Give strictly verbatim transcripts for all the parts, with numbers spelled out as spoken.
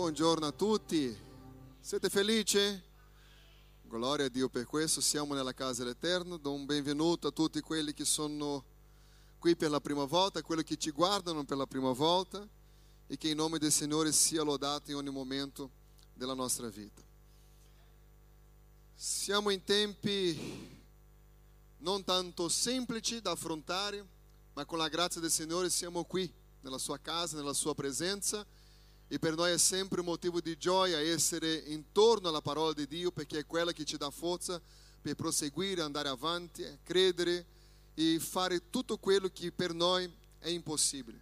Buongiorno a tutti, siete felici? Gloria a Dio per questo, siamo nella casa dell'Eterno. Do un benvenuto a tutti quelli che sono qui per la prima volta, quelli che ci guardano per la prima volta, e che in nome del Signore sia lodato in ogni momento della nostra vita. Siamo in tempi non tanto semplici da affrontare, ma con la grazia del Signore siamo qui, nella sua casa, nella sua presenza, e per noi è sempre un motivo di gioia essere intorno alla parola di Dio, perché è quella che ci dà forza per proseguire, andare avanti, credere e fare tutto quello che per noi è impossibile.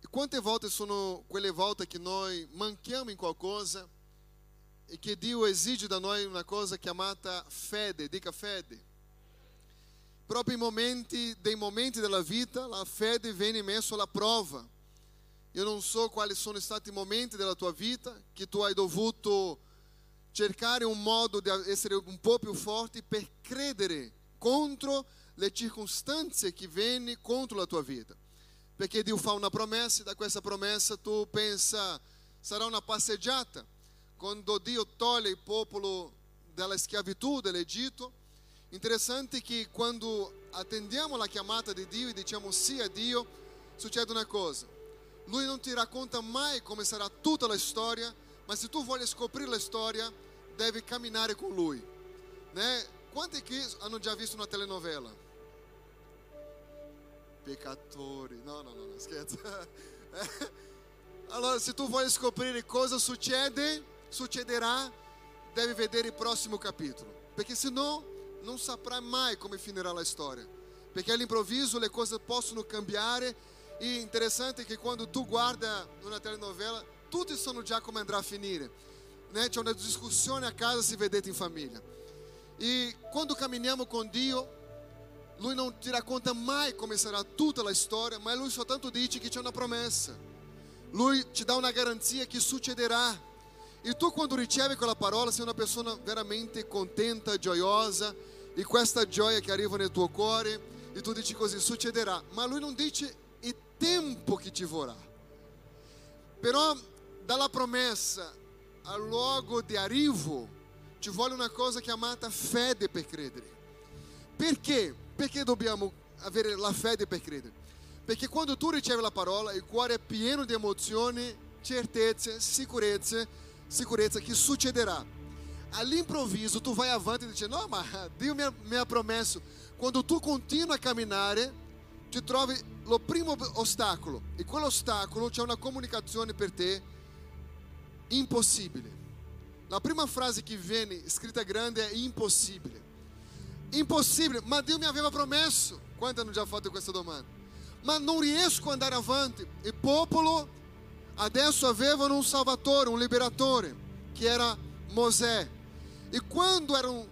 E quante volte sono quelle volte che noi manchiamo in qualcosa e che Dio esige da noi una cosa chiamata fede, dica fede. Proprio in momenti, dei momenti della vita, la fede viene messa alla prova. Io non so quali sono stati i momenti della tua vita che tu hai dovuto cercare un modo di essere un po' più forte per credere contro le circostanze che vengono contro la tua vita. Perché Dio fa una promessa e da questa promessa tu pensa sarà una passeggiata. Quando Dio toglie il popolo dalla schiavitù dell'Egitto, interessante che quando attendiamo la chiamata di Dio e diciamo sì a Dio, succede una cosa. Lui non ti racconta mai come sarà tutta la storia, ma se tu vuoi scoprire la storia, devi camminare con Lui. Né? Quanti qui hanno già visto una telenovela? Peccatori. No, no, no, no scherzo. Allora, se tu vuoi scoprire cosa succede, succederà, devi vedere il prossimo capitolo. Perché sennò non saprai mai come finirà la storia. Perché all'improvviso le cose possono cambiare. E interessante che quando tu guarda una telenovela, tutti sanno già come andrà a finire, né? C'è una discussione a casa, se vedete in famiglia. E quando camminiamo con Dio, Lui non ti racconta mai come sarà tutta la storia, ma Lui soltanto dice che c'è una promessa. Lui ti dà una garanzia che succederà. E tu quando ricevi quella parola sei una persona veramente contenta, gioiosa, e questa gioia che arriva nel tuo cuore, e tu dici così, succederà. Ma Lui non dice tempo che ti vorrà, però dalla promessa al luogo di arrivo ci vuole una cosa chiamata fede per credere. Perché? Perché dobbiamo avere la fede per credere? Perché quando tu ricevi la parola il cuore è pieno di emozioni, certezze, sicurezza, sicurezza che succederà. All'improvviso tu vai avanti e dici no, ma Dio mi ha promesso. Quando tu continui a camminare ti trovi il primo ostacolo, e quell'ostacolo c'è una comunicazione per te impossibile. La prima frase che viene scritta grande è impossibile. Impossibile, ma Dio mi aveva promesso. Quanti hanno già fatto questa domanda? Ma non riesco ad andare avanti. Il popolo adesso aveva un salvatore, un liberatore, che era Mosè. E quando erano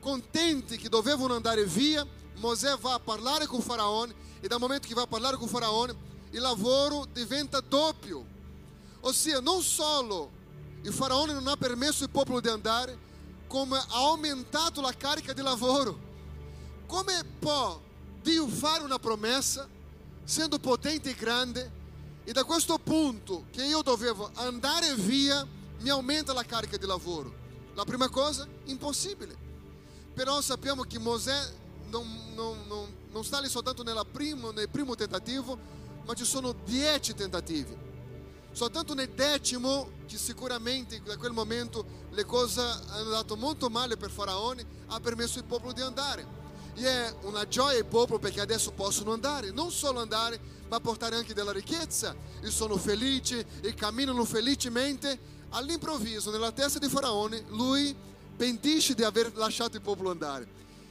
contenti che dovevano andare via, Mosè va a parlare con Faraone. E dal momento che vai a parlare con Faraone, il lavoro diventa doppio. Ossia, non solo il Faraone non ha permesso il popolo di andare, come ha aumentato la carica di lavoro. Come può Dio fare una promessa, sendo potente e grande, e da questo punto che io dovevo andare via, mi aumenta la carica di lavoro? La prima cosa, impossibile. Però sappiamo che Mosè non... non, non Non sta lì soltanto nella prima, nel primo tentativo, ma ci sono dieci tentativi. Soltanto nel decimo, che sicuramente da quel momento le cose hanno dato molto male per Faraone, ha permesso al popolo di andare. E è una gioia al popolo perché adesso possono andare, non solo andare, ma portare anche della ricchezza. E sono felici e camminano felicemente. All'improvviso, nella testa di Faraone, lui pentisce di aver lasciato il popolo andare.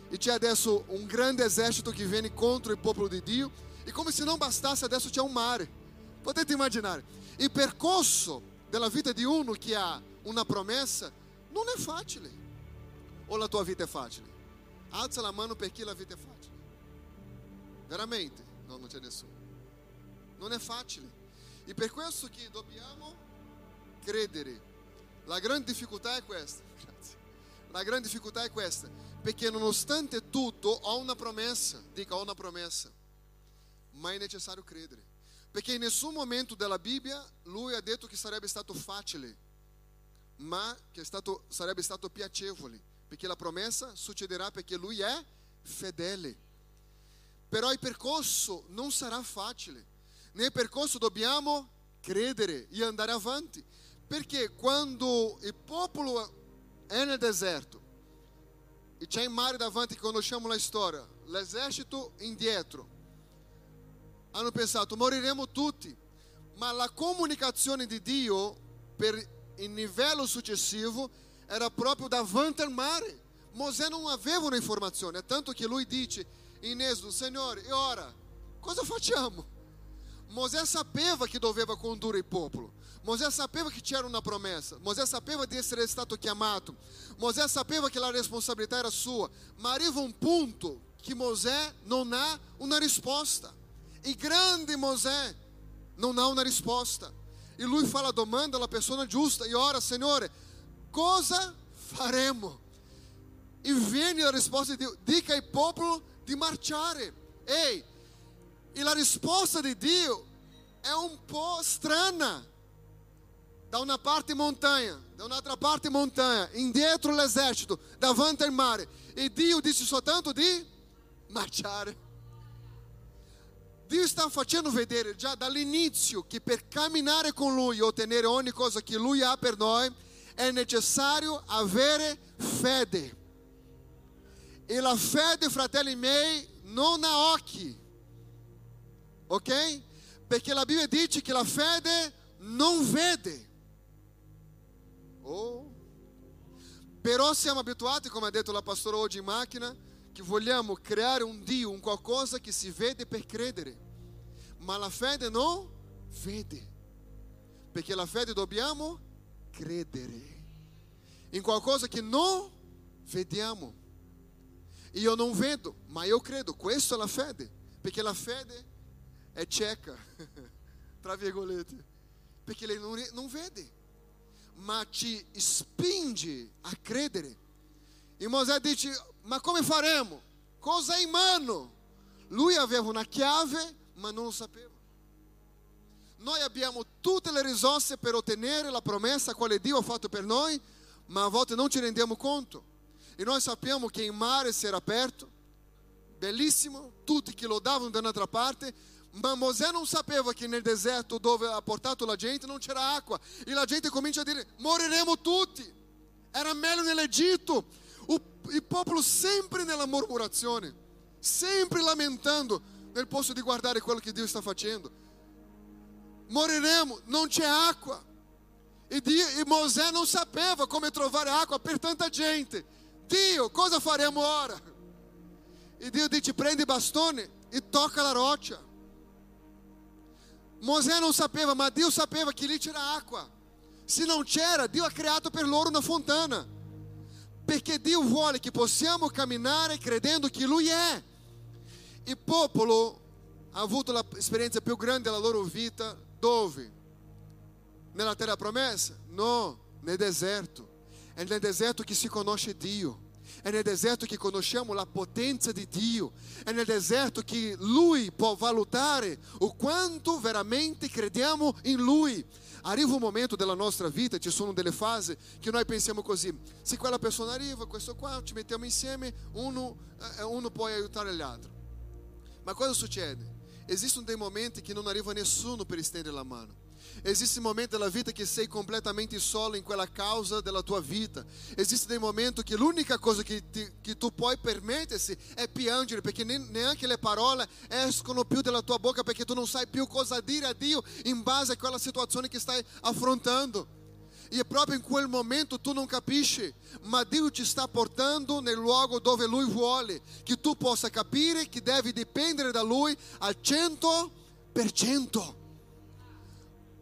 E c'è adesso un grande esercito che viene contro il popolo di Dio. E come se non bastasse, adesso c'è un mare. Potete immaginare. Il percorso della vita di uno che ha una promessa non è facile. O la tua vita è facile? Alza la mano perché la vita è facile. Veramente? No, non c'è nessuno. Non è facile. E per questo che dobbiamo credere. La grande difficoltà è questa. Grazie. La grande difficoltà è questa, perché nonostante tutto ho una promessa, dica ho una promessa, ma è necessario credere. Perché in nessun momento della Bibbia lui ha detto che sarebbe stato facile, ma che è stato, sarebbe stato piacevole, perché la promessa succederà perché lui è fedele. Però il percorso non sarà facile, nel percorso dobbiamo credere e andare avanti, perché quando il popolo è nel deserto e c'è il mare davanti, conosciamo la storia, l'esercito indietro, hanno pensato moriremo tutti, ma la comunicazione di Dio per il livello successivo era proprio davanti al mare. Mosè non aveva un'informazione, è tanto che lui dice in Esodo: Signore, e ora cosa facciamo? Mosè sapeva che doveva condurre il popolo, Mosè sapeva che c'era una promessa, Mosè sapeva di essere stato chiamato, Mosè sapeva che la responsabilità era sua, ma arriva un punto che Mosè non ha una risposta. E grande Mosè non ha una risposta. E lui fa la domanda alla persona giusta: e ora, Signore, cosa faremo? E viene la risposta di Dio: dica al popolo di marciare. Ehi, e la risposta di Dio è un po' strana. Da una parte montagna, da un'altra parte montagna, indietro l'esercito, davanti al mare. E Dio disse soltanto di marciare. Dio sta facendo vedere già dall'inizio che per camminare con Lui e ottenere ogni cosa che Lui ha per noi è necessario avere fede. E la fede, fratelli miei, non ha occhi, ok? Perché la Bibbia dice che la fede non vede. Oh. Però siamo abituati, come ha detto la pastora oggi in macchina, che vogliamo creare un Dio, un qualcosa che si vede per credere, ma la fede non vede, perché la fede dobbiamo credere in qualcosa che non vediamo. Io non vedo, ma io credo. Questa è la fede, perché la fede è cieca, tra virgolette, perché lei non, non vede, ma ci spinge a credere. E Mosè dice: ma come faremo? Cosa in mano? Lui aveva una chiave, ma non lo sapeva. Noi abbiamo tutte le risorse per ottenere la promessa quale Dio ha fatto per noi, ma a volte non ci rendiamo conto. E noi sappiamo che il mare si era aperto, bellissimo, tutti che lodavano da un'altra parte, ma Mosè non sapeva che nel deserto dove ha portato la gente non c'era acqua. E la gente comincia a dire: moriremo tutti, era meglio nell'Egitto. Il popolo sempre nella mormorazione, sempre lamentando, nel posto di guardare quello che Dio sta facendo. Moriremo, non c'è acqua. E, Dio, e Mosè non sapeva come trovare acqua per tanta gente. Dio, cosa faremo ora? E Dio dice: prendi bastone e tocca la roccia. Mosè non sapeva, ma Dio sapeva che lì c'era acqua. Se non c'era, Dio ha creato per loro una fontana. Perché Dio vuole che possiamo camminare credendo che Lui è. Il popolo ha avuto l'esperienza più grande della loro vita dove? Nella terra promessa? No, nel deserto. È nel deserto che si conosce Dio. È nel deserto che conosciamo la potenza di Dio. È nel deserto che Lui può valutare o quanto veramente crediamo in Lui. Arriva un momento della nostra vita, ci sono delle fasi che noi pensiamo così: se quella persona arriva, questo qua, ci mettiamo insieme, uno, uno può aiutare l'altro. Ma cosa succede? Esistono dei momenti che non arriva nessuno per estendere la mano. Esiste um momento da vida que sei completamente solo em quella causa da tua vida. Existe um momento que a única coisa que que tu pode permettersi é piangere, porque nem neanche le parole escono più dalla tua boca, porque tu não sai più cosa dire a Dio in base a quella situazione che stai affrontando. E proprio in quel momento tu non capisci, ma Dio ti sta portando nel luogo dove Lui vuole che tu possa capire che devi dipendere da Lui al cento per cento.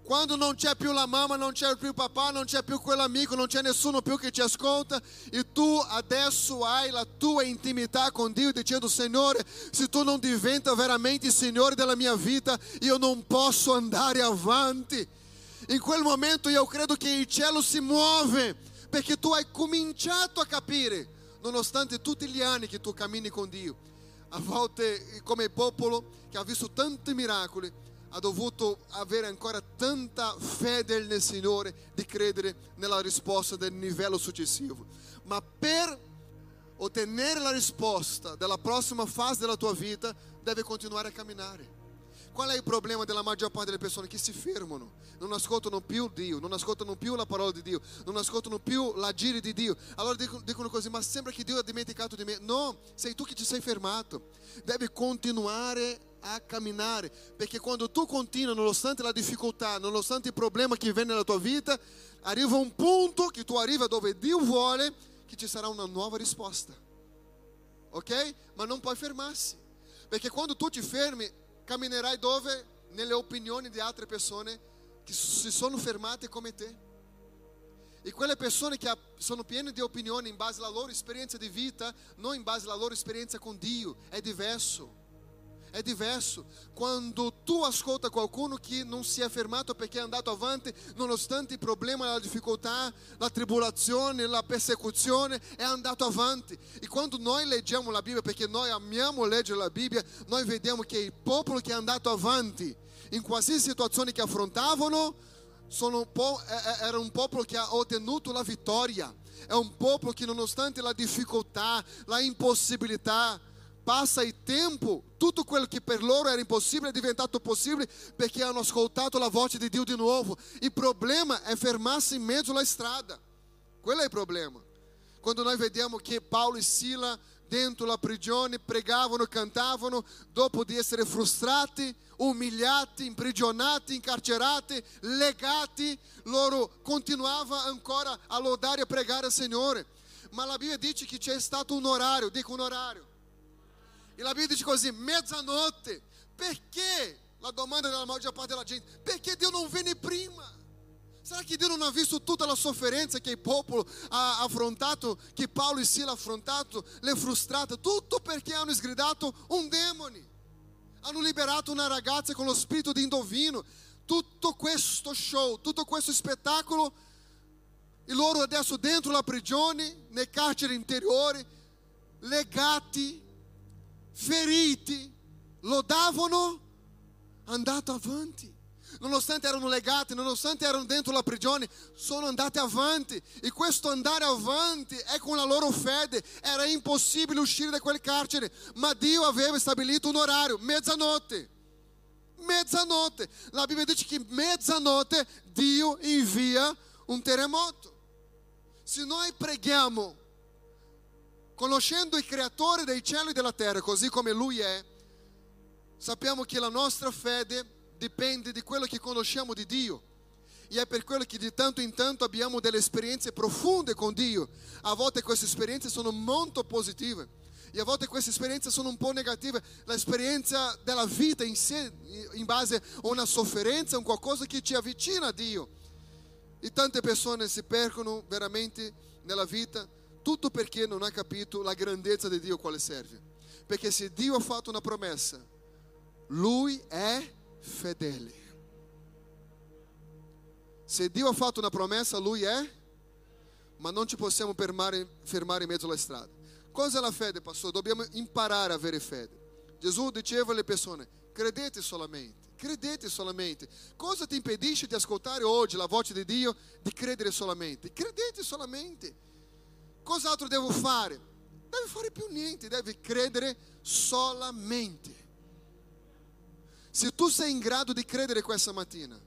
Quando non c'è più la mamma, non c'è più papà, non c'è più quell'amico, non c'è nessuno più che ti ascolta, e tu adesso hai la tua intimità con Dio dicendo: Signore, se tu non diventa veramente il Signore della mia vita, io non posso andare avanti. In quel momento io credo che il cielo si muove, perché tu hai cominciato a capire, nonostante tutti gli anni che tu cammini con Dio. A volte, come il popolo che ha visto tanti miracoli, ha dovuto avere ancora tanta fede nel Signore di credere nella risposta del livello successivo. Ma per ottenere la risposta della prossima fase della tua vita devi continuare a camminare. Qual è il problema della maggior parte delle persone? Che si fermano, non ascoltano più Dio, non ascoltano più la parola di Dio, non ascoltano più l'agire di Dio. Allora dicono così: ma sembra che Dio ha dimenticato di me. No, sei tu che ti sei fermato. Devi continuare a camminare, perché quando tu continui, nonostante la difficoltà, nonostante il problema che viene nella tua vita, arriva un punto che tu arrivi dove Dio vuole che ci sarà una nuova risposta. Ok? Ma non puoi fermarsi, perché quando tu ti fermi camminerai dove? Nelle opinioni di altre persone che si sono fermate come te. E quelle persone che sono piene di opinioni in base alla loro esperienza di vita, non in base alla loro esperienza con Dio. È diverso. È diverso. Quando tu ascolta qualcuno che non si è fermato perché è andato avanti, nonostante il problema, la difficoltà, la tribolazione, la persecuzione, è andato avanti. E quando noi leggiamo la Bibbia, perché noi amiamo leggere la Bibbia, noi vediamo che il popolo che è andato avanti, in qualsiasi situazione che affrontavano, sono un po', era un popolo che ha ottenuto la vittoria. È un popolo che nonostante la difficoltà, la impossibilità, passa il tempo, tutto quello che per loro era impossibile è diventato possibile perché hanno ascoltato la voce di Dio di nuovo. Il problema è fermarsi in mezzo alla strada. Quello è il problema. Quando noi vediamo che Paolo e Sila dentro la prigione pregavano, cantavano, dopo di essere frustrati, umiliati, imprigionati, incarcerati, legati, loro continuavano ancora a lodare e pregare al Signore. Ma la Bibbia dice che c'è stato un orario, dico un orario. E la Bibbia dice così: mezzanotte. Perché? La domanda della maggior parte della gente: perché Dio non viene prima? Será che Dio non ha visto tutta la sofferenza che il popolo ha affrontato, che Paolo e Sila ha affrontato, le frustrate? Tutto perché hanno sgridato un demone, hanno liberato una ragazza con lo spirito di indovino. Tutto questo show, tutto questo spettacolo, e loro adesso dentro la prigione, nel carcere interiore, legati, feriti, lodavano, andato avanti. Nonostante erano legati, nonostante erano dentro la prigione, sono andati avanti. E questo andare avanti è con la loro fede. Era impossibile uscire da quel carcere, ma Dio aveva stabilito un orario: mezzanotte. Mezzanotte. La Bibbia dice che mezzanotte Dio invia un terremoto. Se noi preghiamo conoscendo il creatore dei cieli e della terra, così come lui è, sappiamo che la nostra fede dipende di quello che conosciamo di Dio. E è per quello che di tanto in tanto abbiamo delle esperienze profonde con Dio. A volte queste esperienze sono molto positive, e a volte queste esperienze sono un po' negative. L'esperienza della vita in sé, in base a una sofferenza, un qualcosa che ci avvicina a Dio. E tante persone si perdono veramente nella vita, tutto perché non ha capito la grandezza di Dio quale serve. Perché se Dio ha fatto una promessa, lui è fedele. Se Dio ha fatto una promessa, lui è. Ma non ci possiamo fermare, fermare in mezzo alla strada. Cos'è la fede, pastore? Dobbiamo imparare a avere fede. Gesù diceva alle persone: credete solamente, credete solamente. Cosa ti impedisce di ascoltare oggi la voce di Dio? Di credere solamente. Credete solamente. Cos'altro devo fare? Deve fare più niente, deve credere solamente. Se tu sei in grado di credere questa mattina,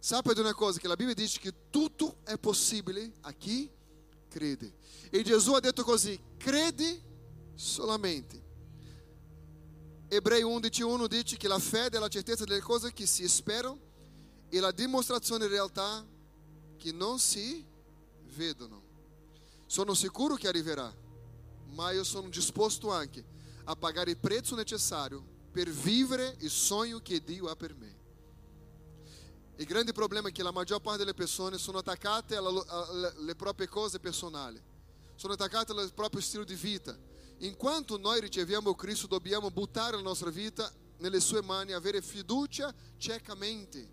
sappi di una cosa, che la Bibbia dice che tutto è possibile a chi crede. E Gesù ha detto così: credi solamente. Ebrei undici uno dice che la fede è la certezza delle cose che si sperano e la dimostrazione in realtà che non si vedono. Sono sicuro che arriverà, ma io sono disposto anche a pagare il prezzo necessario per vivere il sogno che Dio ha per me. Il grande problema è che la maggior parte delle persone sono attaccate alle proprie cose personali, sono attaccate al proprio stile di vita. In quanto noi riceviamo Cristo, dobbiamo buttare la nostra vita nelle sue mani, avere fiducia ciecamente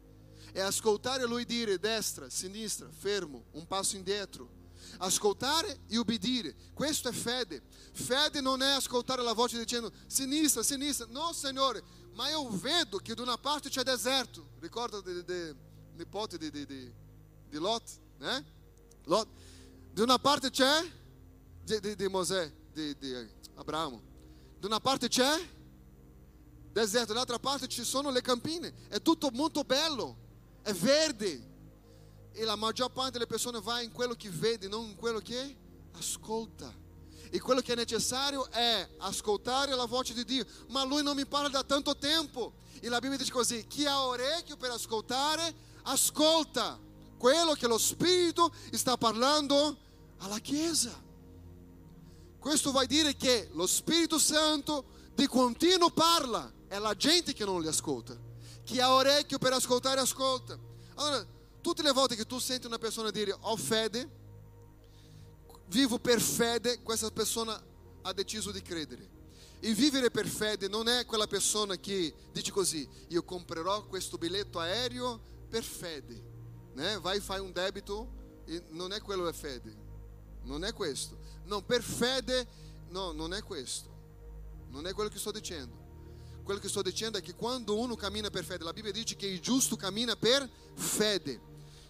e ascoltare Lui dire: destra, sinistra, fermo, un passo indietro. Ascoltare e obbedire, questo è fede. Fede non è ascoltare la voce dicendo sinistra, sinistra. No, Signore, Mas eu vedo que de uma parte tinha deserto. Recorda de, de, de, de pote de, de, de, de Lot, né? Lot. De uma parte tinha de, de, de Moisés, de, de Abraão. De uma parte tinha deserto, dall'altra parte ci sono le campine. È tutto molto bello, è verde. E la maggior parte delle persone va in quello che vede, non in quello che ascolta. E quello che è necessario è ascoltare la voce di Dio. Ma Lui non mi parla da tanto tempo. E la Bibbia dice così: chi ha orecchio per ascoltare, ascolta quello che lo Spirito sta parlando alla Chiesa. Questo vuol dire che lo Spirito Santo di continuo parla, è la gente che non li ascolta. Chi ha orecchio per ascoltare, ascolta. Allora, tutte le volte che tu senti una persona dire ho fede, vivo per fede, questa persona ha deciso di credere. E vivere per fede non è quella persona che dice così: io comprerò questo biglietto aereo per fede, né? Vai, fai un debito. E non è quello, è fede. Non è questo. Non per fede, no, non è questo. Non è quello che sto dicendo. Quello che sto dicendo è che quando uno cammina per fede, la Bibbia dice che il giusto cammina per fede.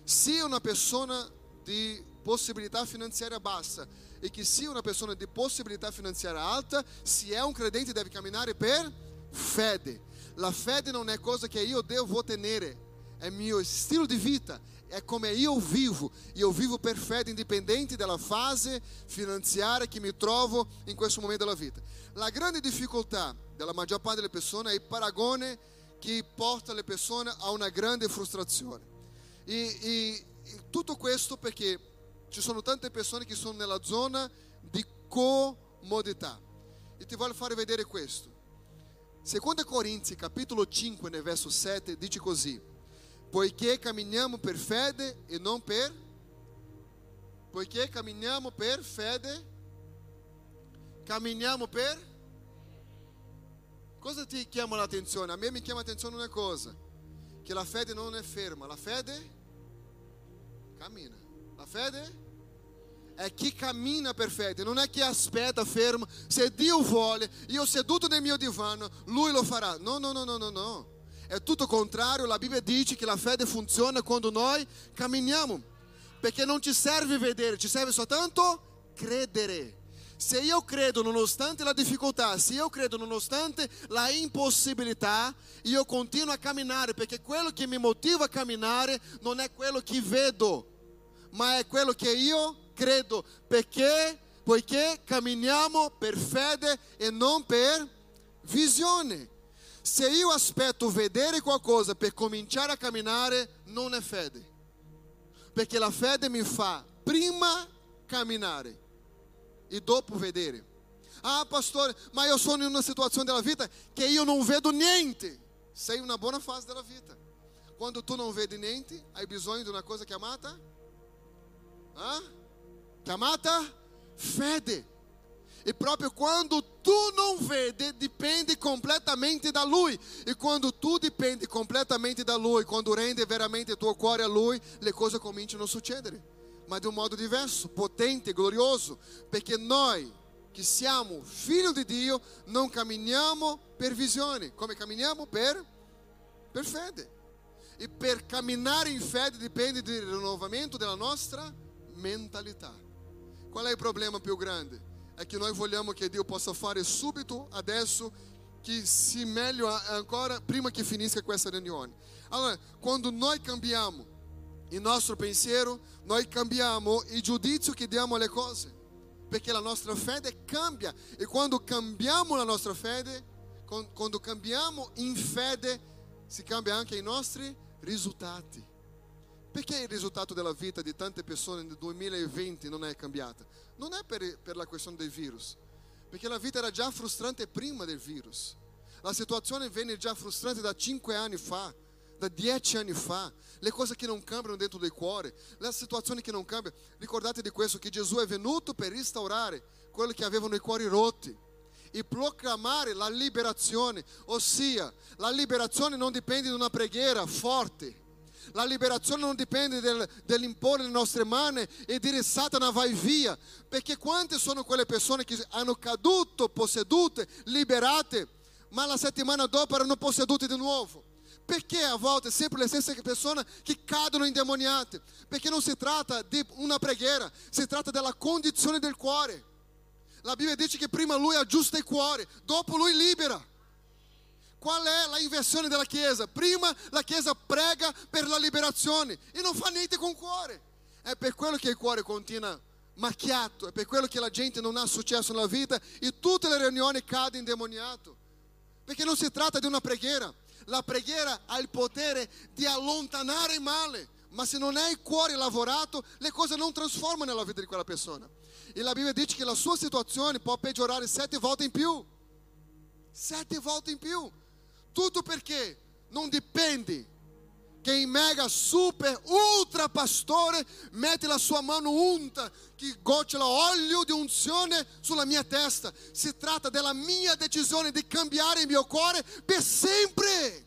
Se una persona di possibilità finanziaria bassa e che sia una persona di possibilità finanziaria alta, se è un credente deve camminare per fede. La fede non è cosa che io devo tenere, è mio stile di vita, è come io vivo. Io vivo per fede indipendente dalla fase finanziaria che mi trovo in questo momento della vita. La grande difficoltà della maggior parte delle persone è il paragone che porta le persone a una grande frustrazione. E, e, e tutto questo perché ci sono tante persone che sono nella zona di comodità. E ti voglio fare vedere questo. Seconda Corinzi, capitolo cinque, nel verso sette, dice così: poiché camminiamo per fede e non per... Poiché camminiamo per fede, camminiamo per... Cosa ti chiama l'attenzione? A me mi chiama l'attenzione una cosa: che la fede non è ferma, la fede cammina. La fede è chi cammina per fede, non è chi aspetta fermo. Se Dio vuole, io seduto nel mio divano, Lui lo farà. No, no, no, no, no, no. È tutto contrario. La Bibbia dice che la fede funziona quando noi camminiamo, perché non ci serve vedere, ci serve soltanto credere. Se io credo nonostante la difficoltà, se io credo nonostante la impossibilità, io continuo a camminare, perché quello che mi motiva a camminare non è quello che vedo, ma è quello che io credo. Perché? Poiché camminiamo per fede e non per visione. Se io aspetto vedere qualcosa per cominciare a camminare, non è fede, perché la fede mi fa prima camminare e dopo vedere. Ah, pastore, ma io sono in una situazione della vita che io non vedo niente. Sei in una buona fase della vita. Quando tu non vedi niente, hai bisogno di una cosa chiamata Ah? chiamata fede. E proprio quando tu non vedi, dipende completamente da Lui. E quando tu dipendi completamente da Lui, quando rende veramente il tuo cuore a Lui, le cose cominciano a succedere, ma di un modo diverso, potente, glorioso, perché noi che siamo figli di Dio non camminiamo per visione, come camminiamo per, per fede. E per camminare in fede dipende dal rinnovamento della nostra mentalità. Qual è il problema più grande? È che noi vogliamo che Dio possa fare subito, adesso, che si meglio ancora, prima che finisca questa riunione. Allora, quando noi cambiamo il nostro pensiero, noi cambiamo il giudizio che diamo alle cose, perché la nostra fede cambia. E quando cambiamo la nostra fede, quando cambiamo in fede, si cambia anche i nostri risultati. Perché il risultato della vita di tante persone nel duemilaventi non è cambiata? Non è per, per la questione del virus, perché la vita era già frustrante prima del virus. La situazione venne già frustrante da cinque anni fa, da dieci anni fa. Le cose che non cambiano dentro del cuore, la situazione che non cambia. Ricordate di questo, che Gesù è venuto per restaurare quelli che avevano i cuori rotti e proclamare la liberazione. Ossia, la liberazione non dipende da una preghiera forte, la liberazione non dipende del, dell'imporre le nostre mani e dire Satana vai via, perché quante sono quelle persone che hanno caduto, possedute, liberate, ma la settimana dopo erano posseduti di nuovo. Perché a volte sempre le stesse persone che cadono indemoniate? Perché non si tratta di una preghiera, si tratta della condizione del cuore. La Bibbia dice che prima lui aggiusta il cuore, dopo lui libera. Qual è la inversione della Chiesa? Prima la Chiesa prega per la liberazione e non fa niente con il cuore. È per quello che il cuore continua macchiato, è per quello che la gente non ha successo nella vita e tutte le riunioni cade indemoniato. Perché non si tratta di una preghiera. La preghiera ha il potere di allontanare il male, ma se non è il cuore lavorato, le cose non trasformano nella vita di quella persona. E la Bibbia dice che la sua situazione può peggiorare sette volte in più. Sette volte in più. Tutto perché non dipende che il mega, super, ultra pastore mette la sua mano unta che gocciola olio di unzione sulla mia testa. Si tratta della mia decisione di cambiare il mio cuore per sempre.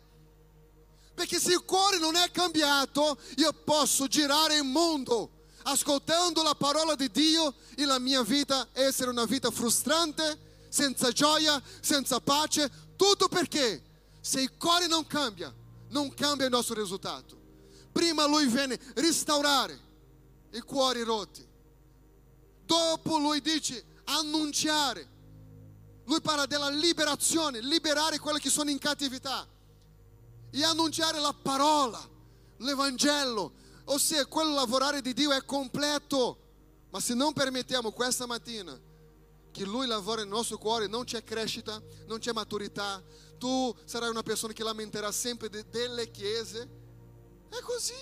Perché se il cuore non è cambiato, io posso girare il mondo ascoltando la parola di Dio e la mia vita essere una vita frustrante, senza gioia, senza pace. Tutto perché se il cuore non cambia, non cambia il nostro risultato. Prima lui viene restaurare i cuori rotti, dopo lui dice annunciare. Lui parla della liberazione, liberare quelli che sono in cattività e annunciare la parola, l'Evangelo, ossia quello lavorare di Dio è completo. Ma se non permettiamo questa mattina che lui lavora nel nostro cuore, non c'è crescita, non c'è maturità. Tu sarai una persona che lamenterà sempre de- delle chiese. È così,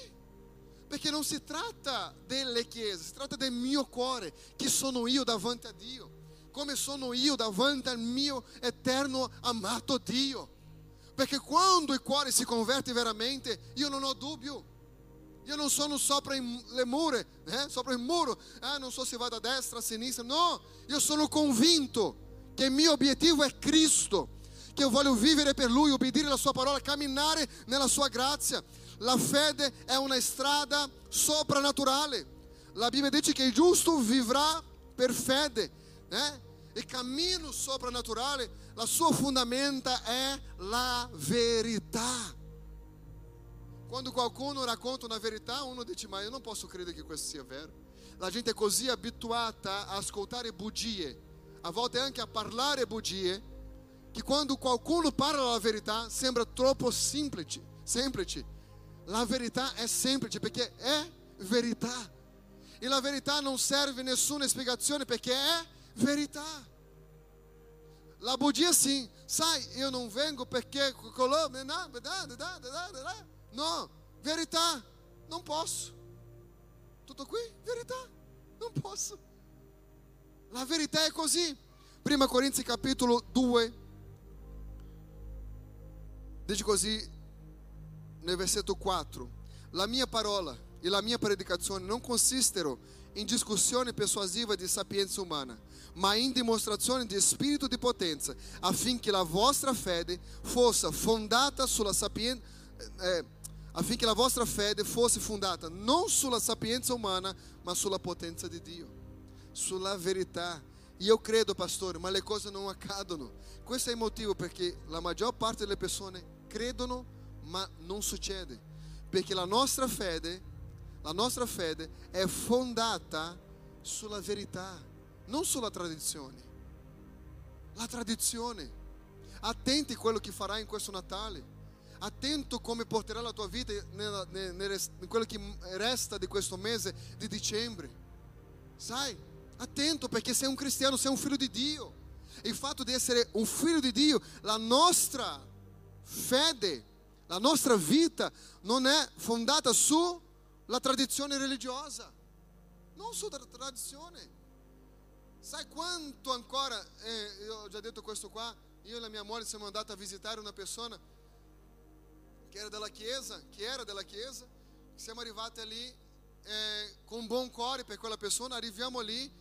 perché non si tratta delle chiese, si tratta del mio cuore, chi sono io davanti a Dio, come sono io davanti al mio eterno amato Dio. Perché quando il cuore si converte veramente, io non ho dubbio, io non sono sopra le mura, eh? sopra il muro, eh? non so se vado a destra, a sinistra, no, io sono convinto che il mio obiettivo è Cristo, che io voglio vivere per Lui, obbedire alla Sua parola, camminare nella Sua grazia. La fede è una strada soprannaturale. La Bibbia dice che il giusto vivrà per fede, eh? Il cammino soprannaturale, la sua fondamenta è la verità. Quando qualcuno racconta una verità, uno dice, ma io non posso credere che questo sia vero. La gente è così abituata a ascoltare bugie, a volte anche a parlare bugie, che quando qualcuno parla la verità sembra troppo semplice, semplice. La verità è semplice perché è verità. E la verità non serve nessuna spiegazione perché è verità. La bugia sì, sai, io non vengo perché... No, verità, non posso. Tutto qui, verità, non posso. La verità è così. Prima Corinzi capitolo due. Dice così nel versetto quattro: la mia parola e la mia predicazione non consistero in discussione persuasiva di sapienza umana, ma in dimostrazione di spirito di potenza, affinché la vostra fede fosse fondata sulla sapienza, eh, affinché la vostra fede fosse fondata non sulla sapienza umana, ma sulla potenza di Dio, sulla verità. Io credo, pastore, ma le cose non accadono. Questo è il motivo perché la maggior parte delle persone credono ma non succede, perché la nostra fede, la nostra fede è fondata sulla verità, non sulla tradizione. La tradizione. Attenti a quello che farai in questo Natale, attento come porterà la tua vita nel, nel, nel, in quello che resta di questo mese di dicembre. Sai, attento, perché sei un cristiano, sei un figlio di Dio. Il fatto di essere un figlio di Dio, la nostra fede, la nostra vita non è fondata sulla tradizione religiosa, non sulla tradizione. Sai quanto ancora, eh, io ho già detto questo qua, io e la mia moglie siamo andati a visitare una persona che era della chiesa, che era della chiesa, siamo arrivati lì eh, con un buon cuore per quella persona, arriviamo lì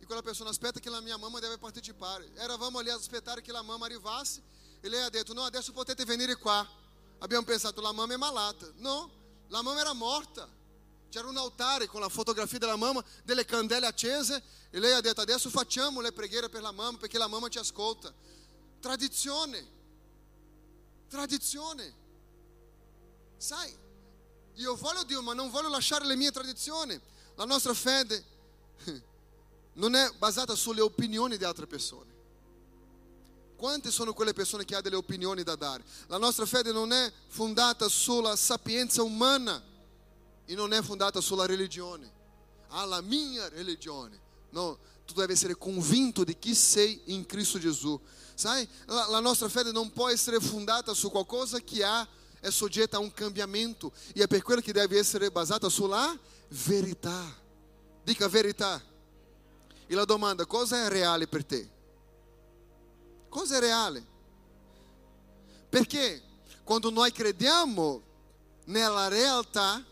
e quella persona aspetta che la mia mamma deve partecipare. Eravamo lì a aspettare che la mamma arrivasse e lei ha detto, no, adesso potete venire qua. Abbiamo pensato, la mamma è malata. No, la mamma era morta. C'era un altare con la fotografia della mamma, delle candele accese e lei ha detto, adesso facciamo le preghiere per la mamma perché la mamma ci ascolta. Tradizione. tradizione. Sai, io voglio Dio, ma non voglio lasciare le mie tradizioni. La nostra fede non è basata sulle opinioni di altre persone. Quante sono quelle persone che hanno delle opinioni da dare? La nostra fede non è fondata sulla sapienza umana e non è fondata sulla religione. Alla mia religione. No, tu devi essere convinto di chi sei in Cristo Gesù. Sai, la, la nostra fede non può essere fondata su qualcosa che ha, è soggetta a un cambiamento, e è per quello che deve essere basata sulla verità. Dica verità. E la domanda, cosa è reale per te? Cosa è reale? Perché quando noi crediamo nella realtà,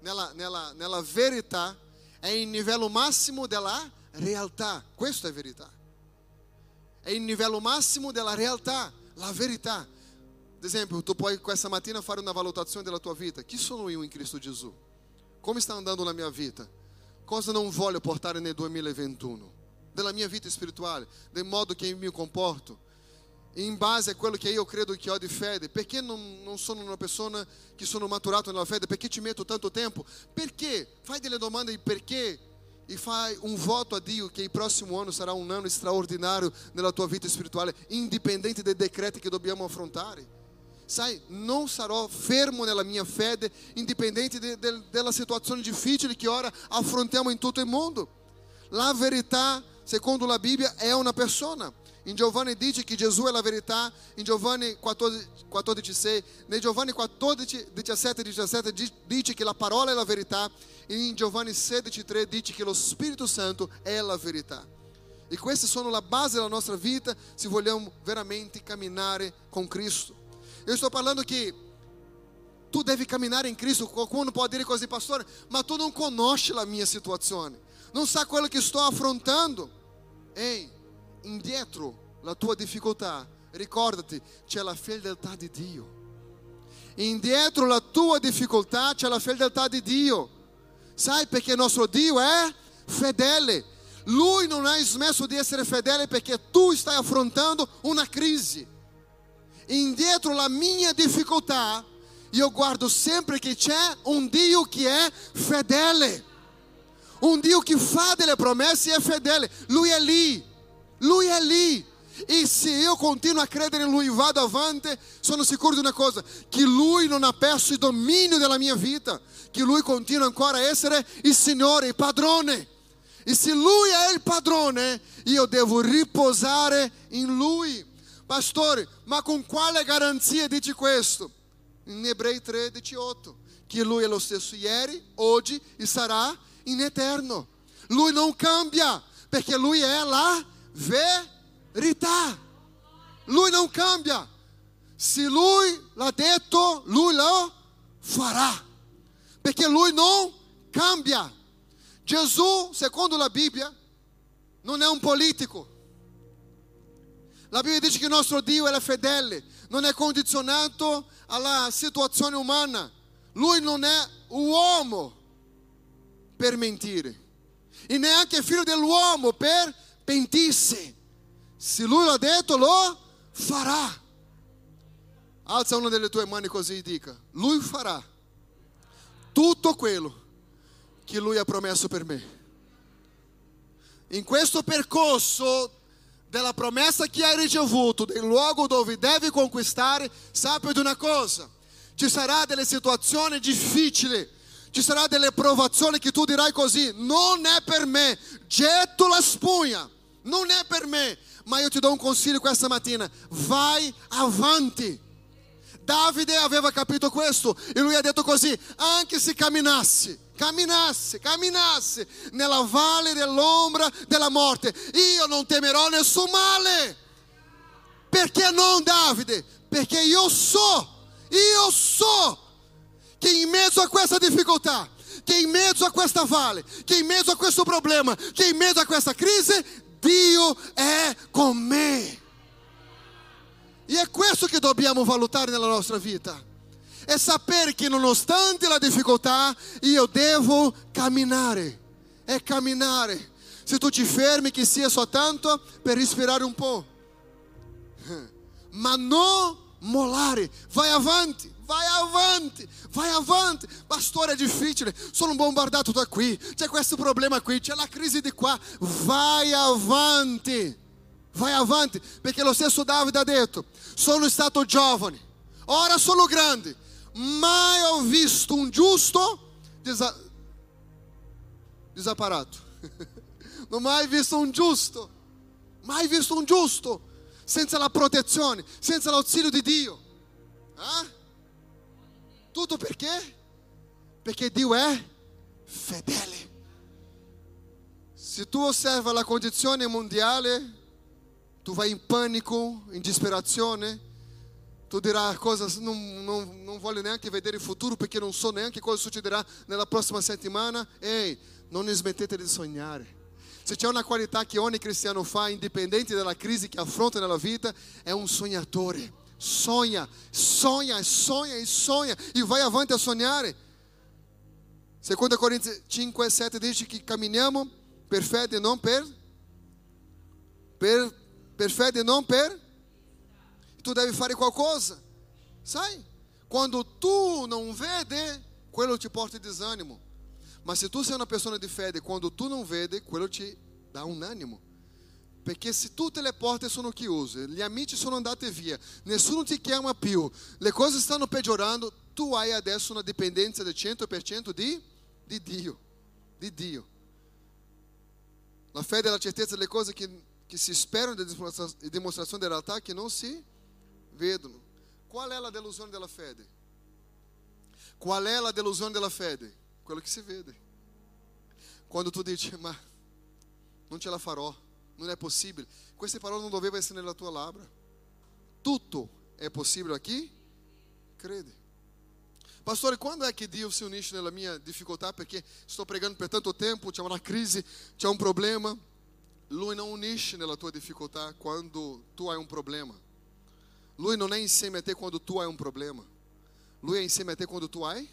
nella, nella, nella verità, è il livello massimo della realtà. Questo è verità. È il livello massimo della realtà, la verità. Ad esempio, tu puoi questa mattina fare una valutazione della tua vita. Chi sono io in Cristo Gesù? Come sta andando la mia vita? Cosa non voglio portare nel duemilaventuno? Della mia vita spirituale, del modo che mi comporto, in base a quello che io credo che ho di fede. Perché non, non sono una persona che sono maturato nella fede? Perché ci metto tanto tempo? Perché? Fai delle domande di perché e fai un voto a Dio che il prossimo anno sarà un anno straordinario nella tua vita spirituale, indipendente dai decreti che dobbiamo affrontare. Sai, non sarò fermo nella mia fede, indipendente de, de, della situazione difficile che ora affrontiamo in tutto il mondo. La verità, secondo la Bibbia, è una persona. In Giovanni dice che Gesù è la verità. In Giovanni quattordici, quattordici sei, nel Giovanni quattordici, diciassette, diciassette dice che la parola è la verità. E in Giovanni sedici, tre dice che lo Spirito Santo è la verità. E queste sono la base della nostra vita se vogliamo veramente camminare con Cristo. Io sto parlando che tu devi camminare in Cristo. Qualcuno può dire così, pastore, ma tu non conosci la mia situazione. Non sa quello che sto affrontando. Ehi, indietro la tua difficoltà, ricordati, c'è la fedeltà di Dio. Indietro la tua difficoltà c'è la fedeltà di Dio. Sai, perché il nostro Dio è fedele. Lui non ha smesso di essere fedele perché tu stai affrontando una crisi. Indietro la mia difficoltà, io guardo sempre che c'è un Dio che è fedele. Un Dio che fa delle promesse e è fedele. Lui è lì. Lui è lì. E se io continuo a credere in Lui, vado avanti, sono sicuro di una cosa, che Lui non ha perso il dominio della mia vita, che Lui continua ancora a essere il Signore, il padrone. E se Lui è il padrone, io devo riposare in Lui. Pastore, ma con quale garanzia dici questo? In Ebrei tre, diciotto, che Lui è lo stesso ieri, oggi e sarà in eterno. Lui non cambia perché Lui è la verità. Lui non cambia. Se Lui l'ha detto, Lui lo farà, perché Lui non cambia. Gesù, secondo la Bibbia, non è un politico. La Bibbia dice che il nostro Dio è fedele, non è condizionato alla situazione umana. Lui non è un uomo per mentire, e neanche figlio dell'uomo per pentirsi. Se Lui l'ha detto, lo farà. Alza una delle tue mani così e dica: Lui farà tutto quello che Lui ha promesso per me. In questo percorso della promessa che hai ricevuto, del luogo dove devi conquistare, sappi di una cosa: ci sarà delle situazioni difficili. Ci saranno delle provazioni che tu dirai così: non è per me, getto la spugna, non è per me. Ma io ti do un consiglio questa mattina: vai avanti. Davide aveva capito questo e lui ha detto così: anche se camminassi, camminassi, camminassi nella valle dell'ombra della morte, io non temerò nessun male. Perché non, Davide? Perché io so, io so che in mezzo a questa difficoltà, che in mezzo a questa valle, che in mezzo a questo problema, che in mezzo a questa crisi, Dio è con me. E è questo che dobbiamo valutare nella nostra vita. È sapere che nonostante la difficoltà, io devo camminare. È camminare. Se tu ti fermi, che sia soltanto per respirare un po'. Ma non molare, vai avanti, vai avanti, vai avanti. Pastore, è difficile, sono bombardato da qui, c'è questo problema qui, c'è la crisi di qua. Vai avanti, vai avanti, perché lo stesso Davide ha detto: sono stato giovane, ora sono grande, mai ho visto un giusto desa... desamparato. Non ho mai visto un giusto, mai visto un giusto senza la protezione, senza l'ausilio di Dio. Eh? Tutto perché? Perché Dio è fedele. Se tu osserva la condizione mondiale, tu vai in panico, in disperazione, tu dirà cose, non, non, non voglio neanche vedere il futuro perché non so neanche cosa succederà nella prossima settimana. Ehi, non smettete di sognare. Se c'è una qualità che ogni cristiano fa, indipendente dalla crisi che affronta nella vita, è un sognatore. Sogna, sogna, sogna e sogna e vai avanti a sognare. Seconda Corinzi cinque sette dice che camminiamo per fede e non per, per, per fede e non per. Tu devi fare qualcosa, sai? Quando tu non vedi, quello ti porta desânimo. Ma se tu sei una persona di fede, quando tu non vedi, quello ti dà un animo. Perché se tutte le porte sono chiuse, gli amici sono andati via, nessuno ti chiama più, le cose stanno peggiorando, tu hai adesso una dipendenza del cento per cento di, di Dio, di Dio. La fede è la certezza delle cose che, che si sperano e dimostrazione della realtà che non si vedono. Qual è la delusione della fede? Qual è la delusione della fede? Quello che si vede. Quando tu dici, ma non ce la farò, non è possibile. Queste parole non dovevano essere nella tua labbra. Tutto è possibile a chi crede. Pastore, quando è che Dio si unisce nella mia difficoltà? Perché sto pregando per tanto tempo, c'è una crisi, c'è un problema. Lui non unisce nella tua difficoltà quando tu hai un problema. Lui non è insieme a te quando tu hai un problema. Lui è insieme a te quando tu hai,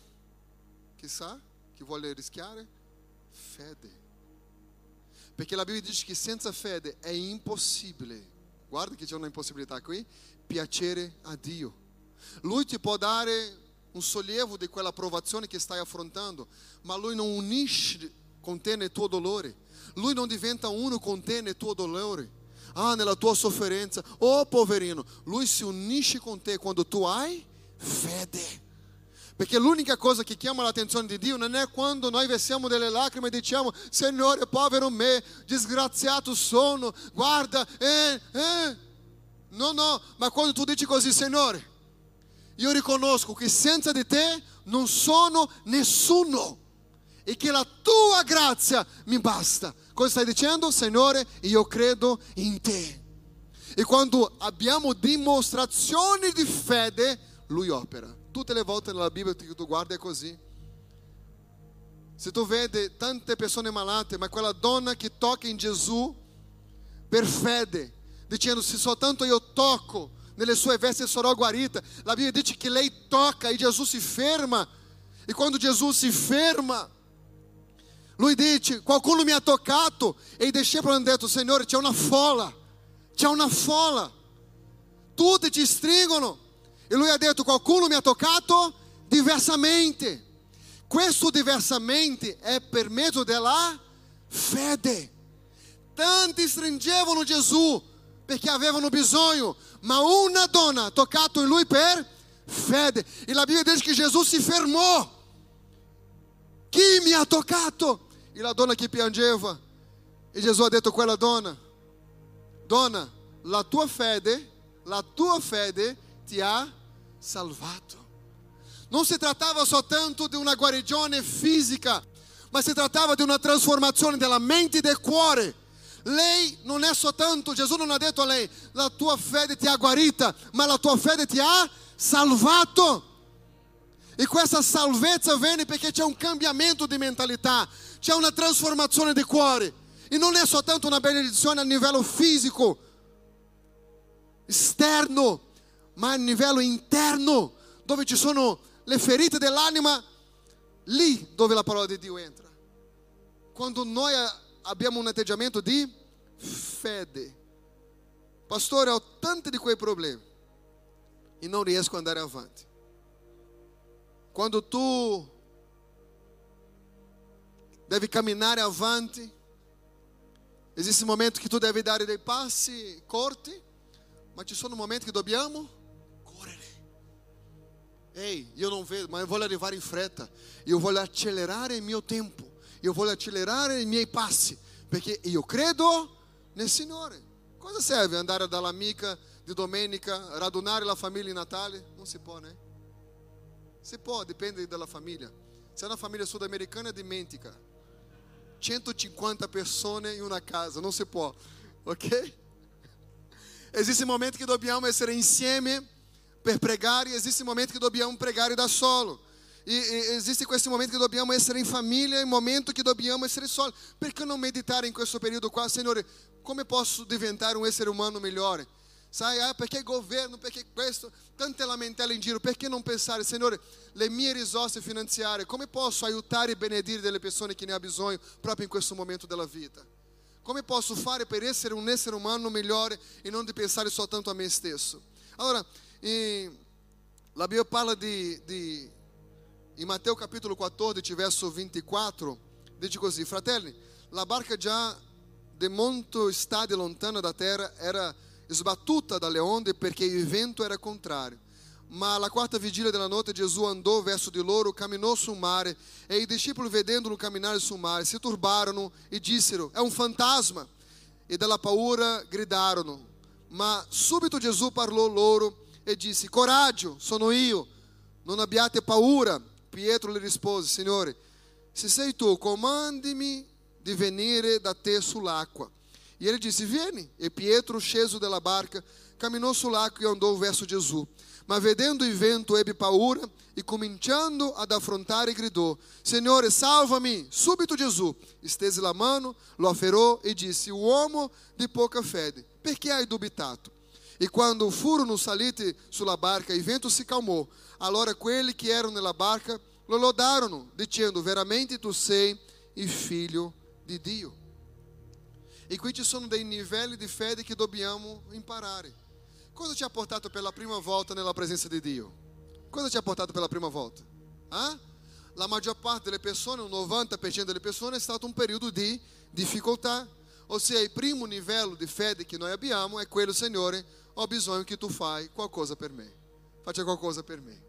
che sa, che vuole rischiare, fede. Perché la Bibbia dice che senza fede è impossibile, guarda che c'è una impossibilità qui, piacere a Dio. Lui ti può dare un sollievo di quella provazione che stai affrontando, ma Lui non unisce con te nel tuo dolore. Lui non diventa uno con te nel tuo dolore, ah, nella tua sofferenza. Oh poverino, Lui si unisce con te quando tu hai fede. Perché l'unica cosa che chiama l'attenzione di Dio non è quando noi versiamo delle lacrime e diciamo: Signore, povero me, disgraziato sono, guarda, eh, eh. No, no, ma quando tu dici così: Signore, io riconosco che senza di te non sono nessuno e che la tua grazia mi basta. Cosa stai dicendo? Signore, io credo in te. E quando abbiamo dimostrazioni di fede, Lui opera. Tutte le volte nella Bibbia che tu guardi è così. Se tu vedi tante persone malate, ma quella donna che tocca in Gesù per fede, dicendo: se soltanto io tocco nelle sue vesti sarò guarita. La Bibbia dice che lei tocca e Gesù si ferma. E quando Gesù si ferma, Lui dice: qualcuno mi ha toccato. E i discepoli hanno detto: Signore, c'è una folla, c'è una folla, tutti ti stringono. E Lui ha detto: qualcuno mi ha toccato diversamente. Questo diversamente è per mezzo della fede. Tanti stringevano Gesù perché avevano bisogno, ma una donna ha toccato in Lui per fede. E la Bibbia dice che Gesù si fermò. Chi mi ha toccato? E la donna che piangeva. E Gesù ha detto a quella donna: donna, la tua fede, la tua fede ti ha salvato. Non si trattava soltanto di una guarigione fisica, ma si trattava di una trasformazione della mente e del cuore. Lei non è soltanto, Gesù non ha detto a lei: la tua fede ti ha guarita, ma la tua fede ti ha salvato. E questa salvezza viene perché c'è un cambiamento di mentalità, c'è una trasformazione di cuore. E non è soltanto una benedizione a livello fisico, esterno, ma a livello interno, dove ci sono le ferite dell'anima, lì dove la parola di Dio entra. Quando noi abbiamo un atteggiamento di fede. Pastore, ho tanti di quei problemi, e non riesco a andare avanti. Quando tu devi camminare avanti, esiste un momento che tu devi dare dei passi corti, ma ci sono momenti che dobbiamo correre. Ehi, io non vedo, ma io voglio arrivare in fretta, io voglio accelerare il mio tempo, io voglio accelerare i miei passi, perché io credo nel Signore. Cosa serve andare dall'amica di domenica, radunare la famiglia in Natale? Non si può, né? Si può, dipende dalla famiglia. Se è una famiglia sudamericana è dimentica, centocinquanta persone in una casa, non si può, ok? Esiste un momento che dobbiamo essere insieme per pregare, esiste un momento che dobbiamo pregare da solo. E, e esiste questo momento che dobbiamo essere in famiglia, un momento che dobbiamo essere soli. Perché non meditare in questo periodo qua, Signore, come posso diventare un essere umano migliore? Sai, ah, perché governo, perché questo, tante lamentele in giro, perché non pensare, Signore, le mie risorse finanziarie, come posso aiutare e benedire delle persone che ne hanno bisogno proprio in questo momento della vita? Come posso fare per essere un essere umano migliore e non di pensare soltanto a me stesso? Allora, in, la Bibbia parla di... di in Matteo capitolo quattordici, verso ventiquattro, dice così: fratelli, la barca già de molto stadi lontana da terra era sbattuta dalle onde perché il vento era contrario. Ma alla quarta vigilia della notte Gesù andò verso di loro, camminò sul mare, e i discepoli vedendolo camminare sul mare si turbarono e dissero: è un fantasma! E dalla paura gridarono. Ma subito Gesù parlò loro e disse: coraggio, sono io, non abbiate paura. Pietro le rispose: Signore, se sei tu, comandami di venire da te sull'acqua. E ele disse: vieni. E Pietro, sceso dalla barca, camminò sull'acqua e andò verso Gesù. Ma vedendo il vento, ebbe paura e cominciando ad affrontare, gridò: Signore, salvami! Subito Gesù stese la mano, lo afferrò e disse: uomo di poca fede, perché hai dubitato? E quando furono saliti sulla barca, il vento si calmò. Allora quelli che erano nella barca lo lodarono, dicendo: veramente tu sei il figlio di Dio. E qui ci sono dei livelli di fede che dobbiamo imparare. Cosa ti ha portato per la prima volta nella presenza di Dio? Cosa ti ha portato per la prima volta? Eh? La maggior parte delle persone, il novanta per cento delle persone, è stato un periodo di difficoltà. Ossia, il primo livello di fede che noi abbiamo è quello: Signore, ho bisogno che tu fai qualcosa per me. Faccia qualcosa per me.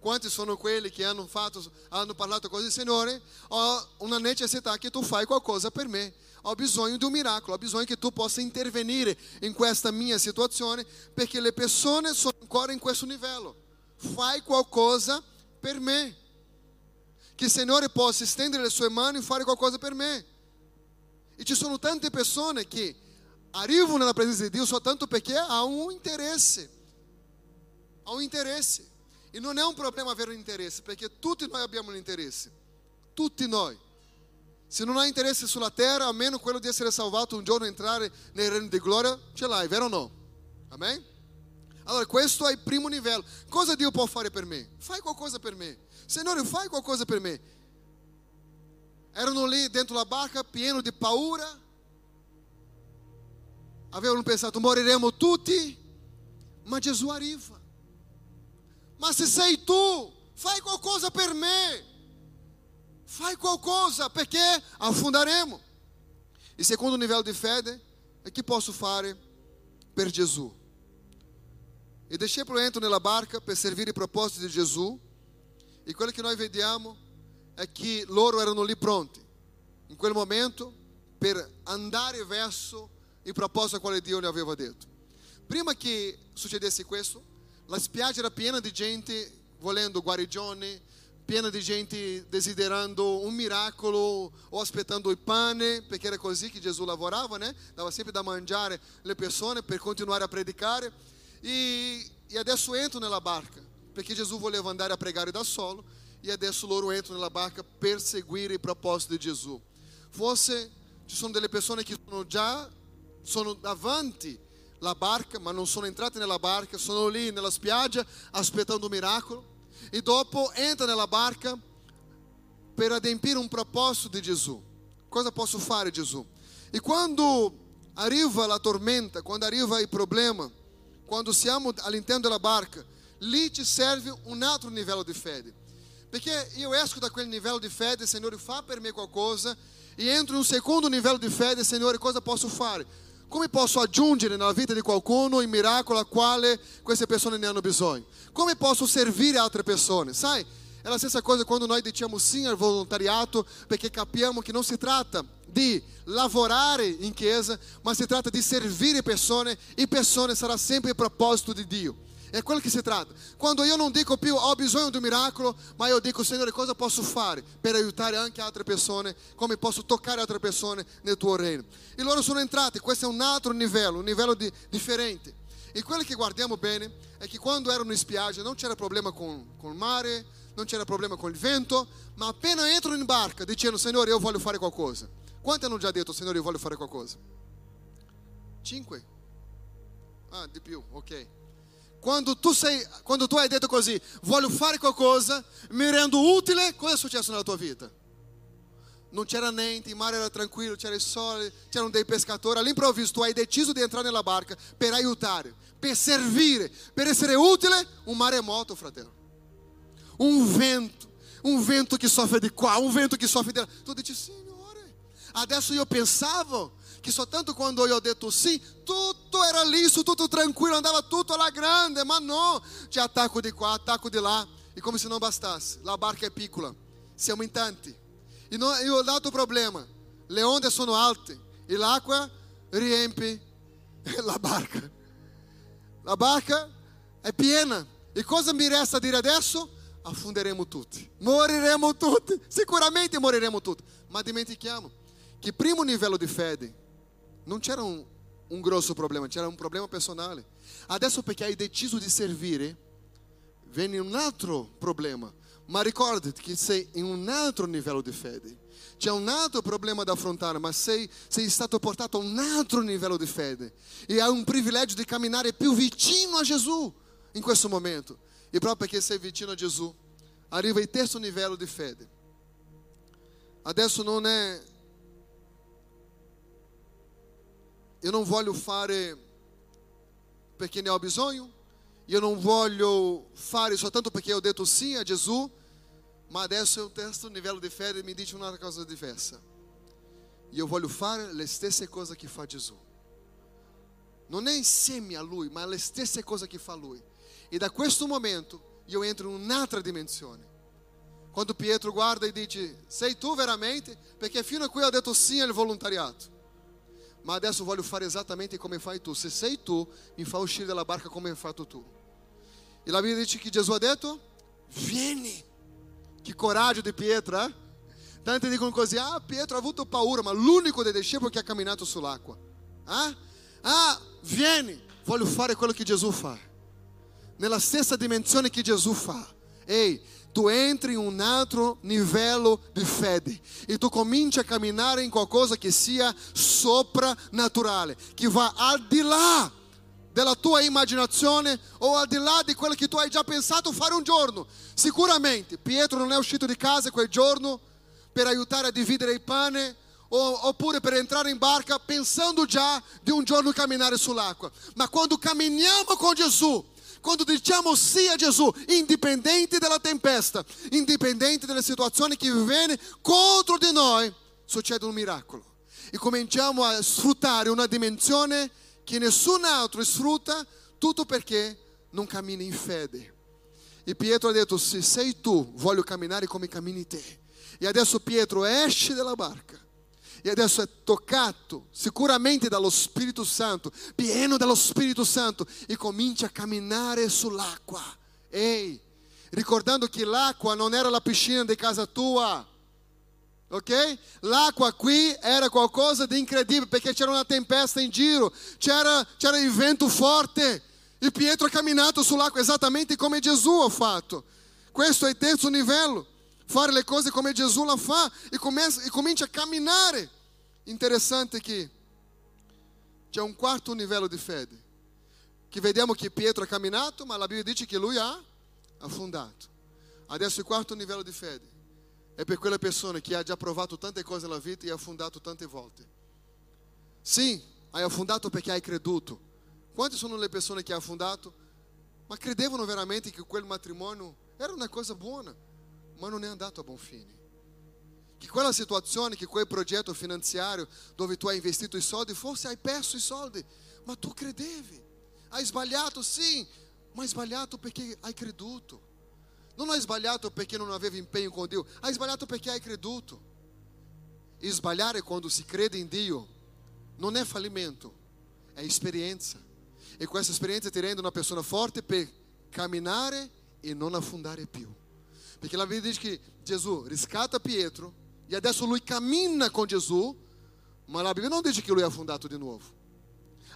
Quanti sono quelli che hanno fatto, hanno parlato così: Signore, ho una necessità che tu fai qualcosa per me. Ho bisogno di un miracolo, ho bisogno che tu possa intervenire in questa mia situazione, perché le persone sono ancora in questo livello. Fai qualcosa per me. Che il Signore possa stendere le sue mani e fare qualcosa per me. E ci sono tante persone che arrivano nella presenza di Dio soltanto perché ha un interesse. Ha un interesse, e non è un problema avere un interesse, perché tutti noi abbiamo un interesse, tutti noi. Se non hai interesse sulla terra, almeno quello di essere salvato un giorno, entrare nel regno di gloria, ce l'hai, vero o no? Amen? Allora questo è il primo livello. Cosa Dio può fare per me? Fai qualcosa per me. Signore, fai qualcosa per me. Erano lì dentro la barca pieno di paura, avevano pensato: moriremo tutti. Ma Gesù arriva. Ma se sei tu, fai qualcosa per me. Fai qualcosa, perché affonderemo. E secondo livello di fede è: che posso fare per Gesù? E discepoli entrano nella barca per servire i propositi di Gesù, e quello che noi vediamo è che loro erano lì pronti in quel momento per andare verso il proposito a quale Dio gli aveva detto. Prima che succedesse questo, la spiaggia era piena di gente volendo guarigione, piena di gente desiderando un miracolo o aspettando il pane, perché era così che Gesù lavorava, né? Dava sempre da mangiare le persone per continuare a predicare. E, e adesso entrano nella barca, perché Gesù voleva andare a pregare da solo, e adesso loro entrano nella barca per seguire il proposito di Gesù. Forse ci sono delle persone che sono già, sono davanti la barca, ma non sono entrati nella barca, sono lì nella spiaggia aspettando un miracolo, e dopo entra nella barca per adempiere un proposito di Gesù. Cosa posso fare, Gesù? E quando arriva la tormenta, quando arriva il problema, quando siamo all'interno della barca, lì ti serve un altro livello di fede. Perché io esco da quel livello di fede, Signore, fa per me qualcosa, e entro in un secondo livello di fede, Signore, cosa posso fare? Come posso aggiungere nella vita di qualcuno il miracolo a quale queste persone ne hanno bisogno? Come posso servire altre persone? Sai, è la stessa cosa quando noi diciamo sim al volontariato, perché capiamo che non si tratta di lavorare in chiesa, ma si tratta di servire persone, e persone sarà sempre il proposito di Dio. È quello che si tratta. Quando io non dico più ho bisogno di un miracolo, ma io dico, Signore, cosa posso fare per aiutare anche altre persone, come posso toccare altre persone nel tuo reino? E loro sono entrati, questo è un altro livello, un livello di, differente. E quello che guardiamo bene è che quando erano in spiaggia non c'era problema con, con il mare, non c'era problema con il vento, ma appena entrano in barca dicendo, Signore, io voglio fare qualcosa. Quanti hanno già detto, Signore, io voglio fare qualcosa? Cinque? Ah, di più, ok. Quando tu, sei, quando tu hai detto così, voglio fare qualcosa, mi rendo utile, cosa è successo nella tua vita? Non c'era niente, il mare era tranquillo, c'era il sole, c'erano dei pescatori. All'improvviso tu hai deciso di entrare nella barca per aiutare, per servire, per essere utile, un maremoto, fratello. Un vento, un vento che soffre di qua, un vento che soffre di là. Tu dici, Signore, adesso io pensavo che soltanto quando io ho detto sì, tutto era liso, tutto tranquillo, andava tutto alla grande, ma no, c'è attacco di qua, attacco di là, e come se non bastasse, la barca è piccola, siamo in tanti, e, non, e l'altro problema, le onde sono alte, e l'acqua riempie la barca, la barca è piena, e cosa mi resta dire adesso? Affonderemo tutti, moriremo tutti, sicuramente moriremo tutti, ma dimentichiamo che primo livello di fede non c'era un, un grosso problema, c'era un problema personale. Adesso perché hai deciso di servire, viene un altro problema, ma ricordati che sei in un altro livello di fede, c'è un altro problema da affrontare, ma sei, sei stato portato a un altro livello di fede, e hai un privilegio di camminare più vicino a Gesù in questo momento. E proprio perché sei vicino a Gesù, arriva il terzo livello di fede. Adesso non è... Io non voglio fare perché ne ho bisogno, io non voglio fare soltanto perché ho detto sì a Gesù, ma adesso il terzo livello di fede mi dice una cosa diversa. Io voglio fare le stesse cose che fa Gesù. Non è insieme a Lui, ma le stesse cose che fa Lui. E da questo momento io entro in un'altra dimensione. Quando Pietro guarda e dice, sei tu veramente? Perché fino a qui ho detto sì al volontariato. Ma adesso voglio fare esattamente come fai tu. Se sei tu, mi fa uscire dalla barca come hai fatto tu. E la Bibbia dice che Gesù ha detto, vieni. Che coraggio di Pietro, eh? Tanti dicono così, ah, Pietro ha avuto paura, ma l'unico dei discepoli che ha camminato sull'acqua. Ah? ah, vieni. Voglio fare quello che Gesù fa. Nella stessa dimensione che Gesù fa. Ehi, tu entri in un altro livello di fede e tu cominci a camminare in qualcosa che sia soprannaturale, che va al di là della tua immaginazione o al di là di quello che tu hai già pensato fare un giorno. Sicuramente Pietro non è uscito di casa quel giorno per aiutare a dividere il pane, oppure per entrare in barca pensando già di un giorno camminare sull'acqua. Ma quando camminiamo con Gesù, quando diciamo sì a Gesù, indipendente dalla tempesta, indipendente delle situazioni che viene contro di noi, succede un miracolo. E cominciamo a sfruttare una dimensione che nessun altro sfrutta, tutto perché non cammina in fede. E Pietro ha detto, se sei tu, voglio camminare come cammini te. E adesso Pietro esce dalla barca. E adesso è toccato sicuramente dallo Spirito Santo, pieno dallo Spirito Santo, e comincia a camminare sull'acqua. Ehi, ricordando che l'acqua non era la piscina di casa tua, ok? L'acqua qui era qualcosa di incredibile, perché c'era una tempesta in giro, c'era, c'era il vento forte, e Pietro ha camminato sull'acqua esattamente come Gesù ha fatto. Questo è il terzo livello. Fare le cose come Gesù la fa e, comincia, e comincia a camminare. Interessante che c'è un quarto livello di fede, che vediamo che Pietro ha camminato, ma la Bibbia dice che lui ha affondato. Adesso il quarto livello di fede è per quella persona che ha già provato tante cose nella vita e ha affondato tante volte. Sì, hai affondato perché hai creduto, Quante sono le persone che ha affondato, ma credevano veramente che quel matrimonio era una cosa buona, ma non è andato a buon fine. Che quella situazione, che quel progetto finanziario dove tu hai investito i soldi, forse hai perso i soldi, ma tu credevi. Hai sbagliato, sì, ma hai sbagliato perché hai creduto. Non hai sbagliato perché non avevi impegno con Dio, hai sbagliato perché hai creduto. E sbagliare quando si crede in Dio non è fallimento, è esperienza. E questa esperienza ti rende una persona forte per camminare e non affondare più. Perché la Bibbia dice che Gesù riscatta Pietro e adesso lui cammina con Gesù, ma la Bibbia non dice che lui è affondato di nuovo.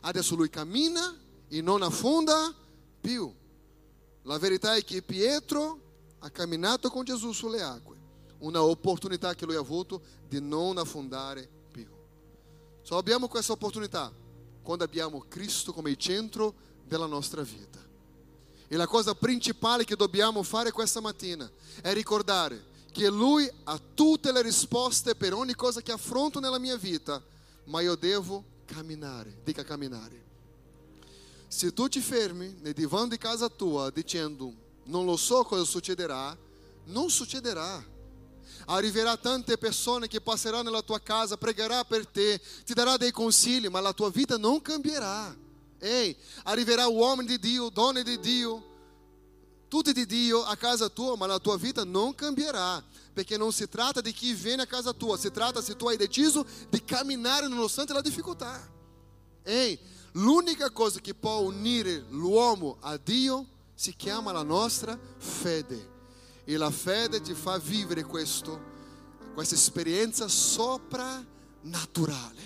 Adesso lui cammina e non affonda più. La verità è che Pietro ha camminato con Gesù sulle acque, una opportunità che lui ha avuto di non affondare più. Só abbiamo questa opportunità quando abbiamo Cristo come il centro della nostra vita. E la cosa principale che dobbiamo fare questa mattina è ricordare che Lui ha tutte le risposte per ogni cosa che affronto nella mia vita, ma io devo camminare. Dica camminare. Se tu ti fermi nel divano di casa tua dicendo non lo so cosa succederà, non succederà. Arriverà tante persone che passerà nella tua casa, pregherà per te, ti darà dei consigli, ma la tua vita non cambierà. Ehi, arriverà uomo di Dio, donna di Dio, tutti di Dio a casa tua, ma la tua vita non cambierà, perché non si tratta di chi viene a casa tua, si tratta se tu hai deciso di camminare nonostante la difficoltà. Ehi, l'unica cosa che può unire l'uomo a Dio si chiama la nostra fede. E la fede ti fa vivere questo, questa esperienza soprannaturale.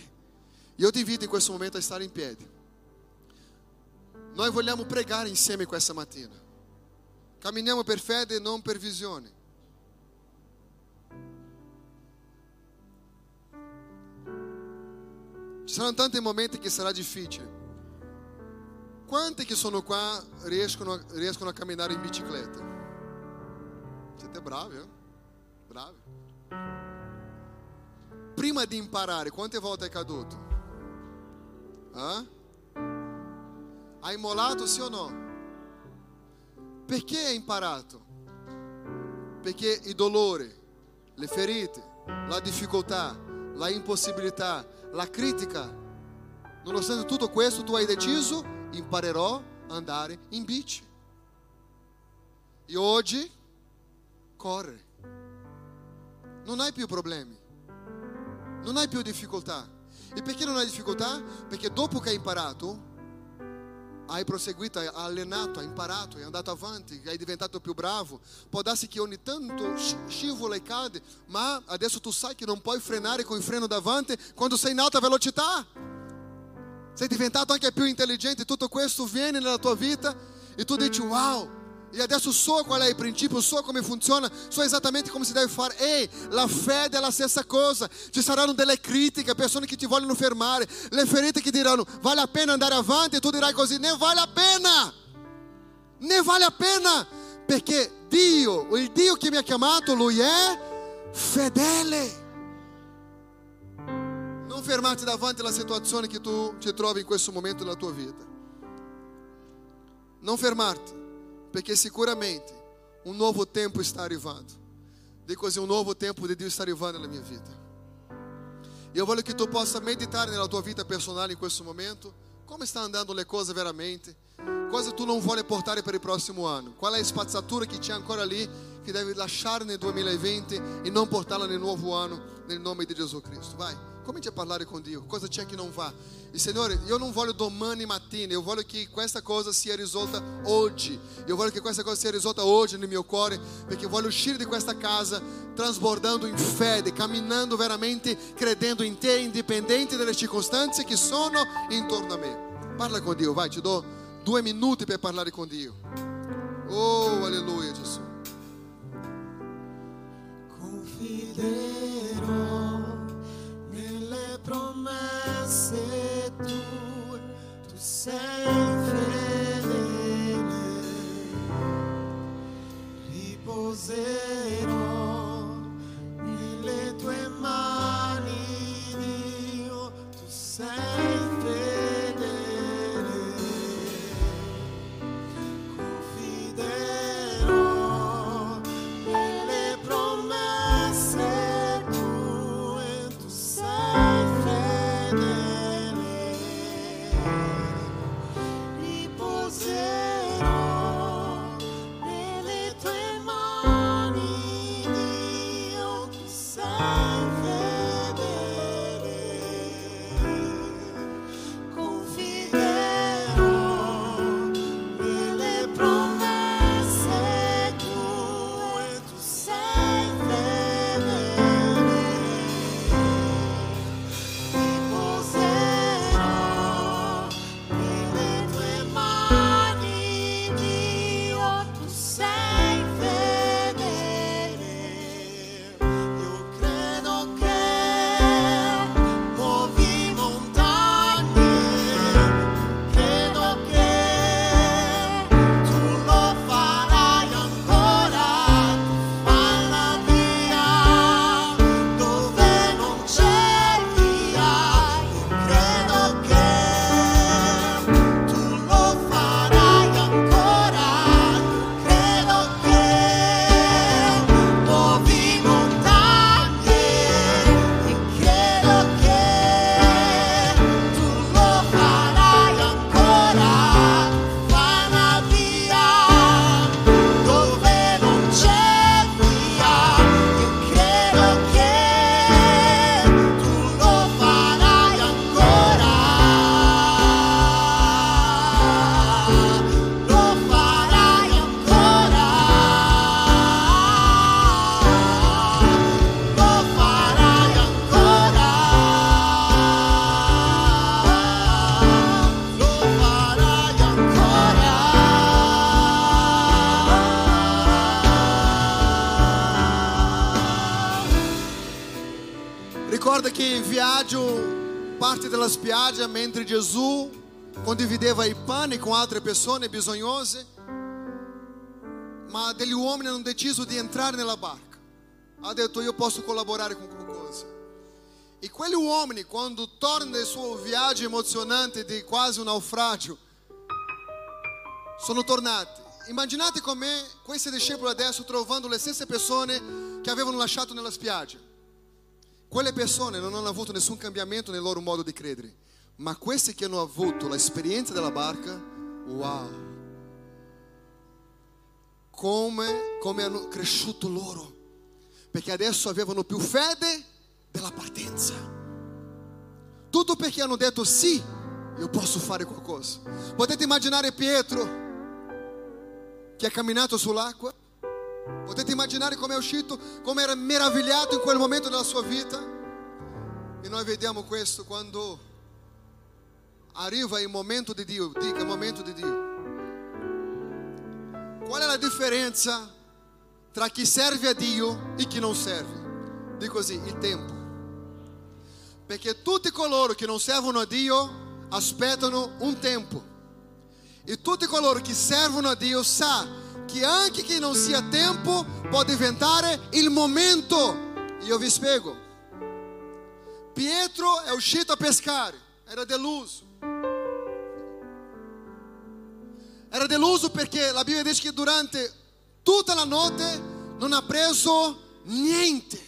Io ti invito in questo momento a stare in piedi. Noi vogliamo pregare insieme questa mattina. Camminiamo per fede e non per visione. Ci saranno tanti momenti che sarà difficile. Quanti che sono qua riescono a, riescono a camminare in bicicletta? Siete bravi, eh? Bravi. Prima di imparare, quante volte è caduto? Eh? Hai mollato sì o no? Perché hai imparato? Perché il dolore, le ferite, la difficoltà, la impossibilità, la critica, nonostante tutto questo tu hai deciso, imparerò a andare in bici. E oggi corre, non hai più problemi, non hai più difficoltà. E perché non hai difficoltà? Perché dopo che hai imparato, hai proseguito, hai allenato, hai imparato, hai andato avanti, hai diventato più bravo. Può darsi che ogni tanto scivola e cade, ma adesso tu sai che non puoi frenare con il freno davanti quando sei in alta velocità. Sei diventato anche più intelligente, tutto questo viene nella tua vita e tu dici wow. E adesso so qual è il principio, so come funziona, so esattamente come si deve fare. Ehi, la fede è la stessa cosa. Ci saranno delle critiche, persone che ti vogliono fermare, le ferite che diranno vale la pena andare avanti, e tu dirai così, ne vale la pena, ne vale la pena, perché Dio, il Dio che mi ha chiamato, Lui è fedele. Non fermarti davanti alla situazione che tu ti trovi in questo momento della tua vita. Non fermarti. Perché sicuramente um novo tempo está arrivando. Dico così, um novo tempo de Dio está arrivando na minha vida. E eu voglio che tu possa meditar nella tua vita personale in questo momento. Come sta andando le cose veramente? Cosa tu non vuoi portare per il prossimo anno? Qual è la spazzatura che c'è ancora lì che devi lasciare nel duemilaventi e non portarla nel nuovo anno nel nome di Gesù Cristo? Vai. Cominci a parlare con Dio, cosa c'è che non va? E Signore, io non voglio domani mattina, io voglio che questa cosa sia risolta oggi, io voglio che questa cosa sia risolta oggi nel mio cuore, perché voglio uscire di questa casa trasbordando in fede, camminando veramente, credendo in te, indipendente dalle circostanze che sono intorno a me. Parla con Dio, vai, ti do due minuti per parlare con Dio. Oh, alleluia, Gesù. Confiderò promesse tue, tu sei fedele, riposerò nelle tue mani, Dio, tu sei fedele. che in viaggio, parte della spiaggia, mentre Gesù condivideva il pane con altre persone bisognose, ma degli uomini hanno deciso di entrare nella barca. Ha detto: io posso collaborare con qualcosa. E quegli uomini, quando tornano dal suo viaggio emozionante di quasi un naufragio, sono tornati. Immaginate come questi discepoli adesso trovando le stesse persone che avevano lasciato nella spiaggia. Quelle persone non hanno avuto nessun cambiamento nel loro modo di credere, ma questi che hanno avuto l'esperienza della barca, wow, come, come hanno cresciuto loro, perché adesso avevano più fede della partenza. Tutto perché hanno detto: sì, io posso fare qualcosa. Potete immaginare Pietro che ha camminato sull'acqua? Potete immaginare come è uscito, come era meravigliato in quel momento della sua vita? E noi vediamo questo quando arriva il momento di Dio. Dica il momento di Dio. Qual è la differenza tra chi serve a Dio e chi non serve? Dico così: il tempo. Perché tutti coloro che non servono a Dio aspettano un tempo, e tutti coloro che servono a Dio sa che anche che non sia tempo può diventare il momento. Io vi spiego. Pietro è uscito a pescare, era deluso. Era deluso perché la Bibbia dice che durante tutta la notte non ha preso niente.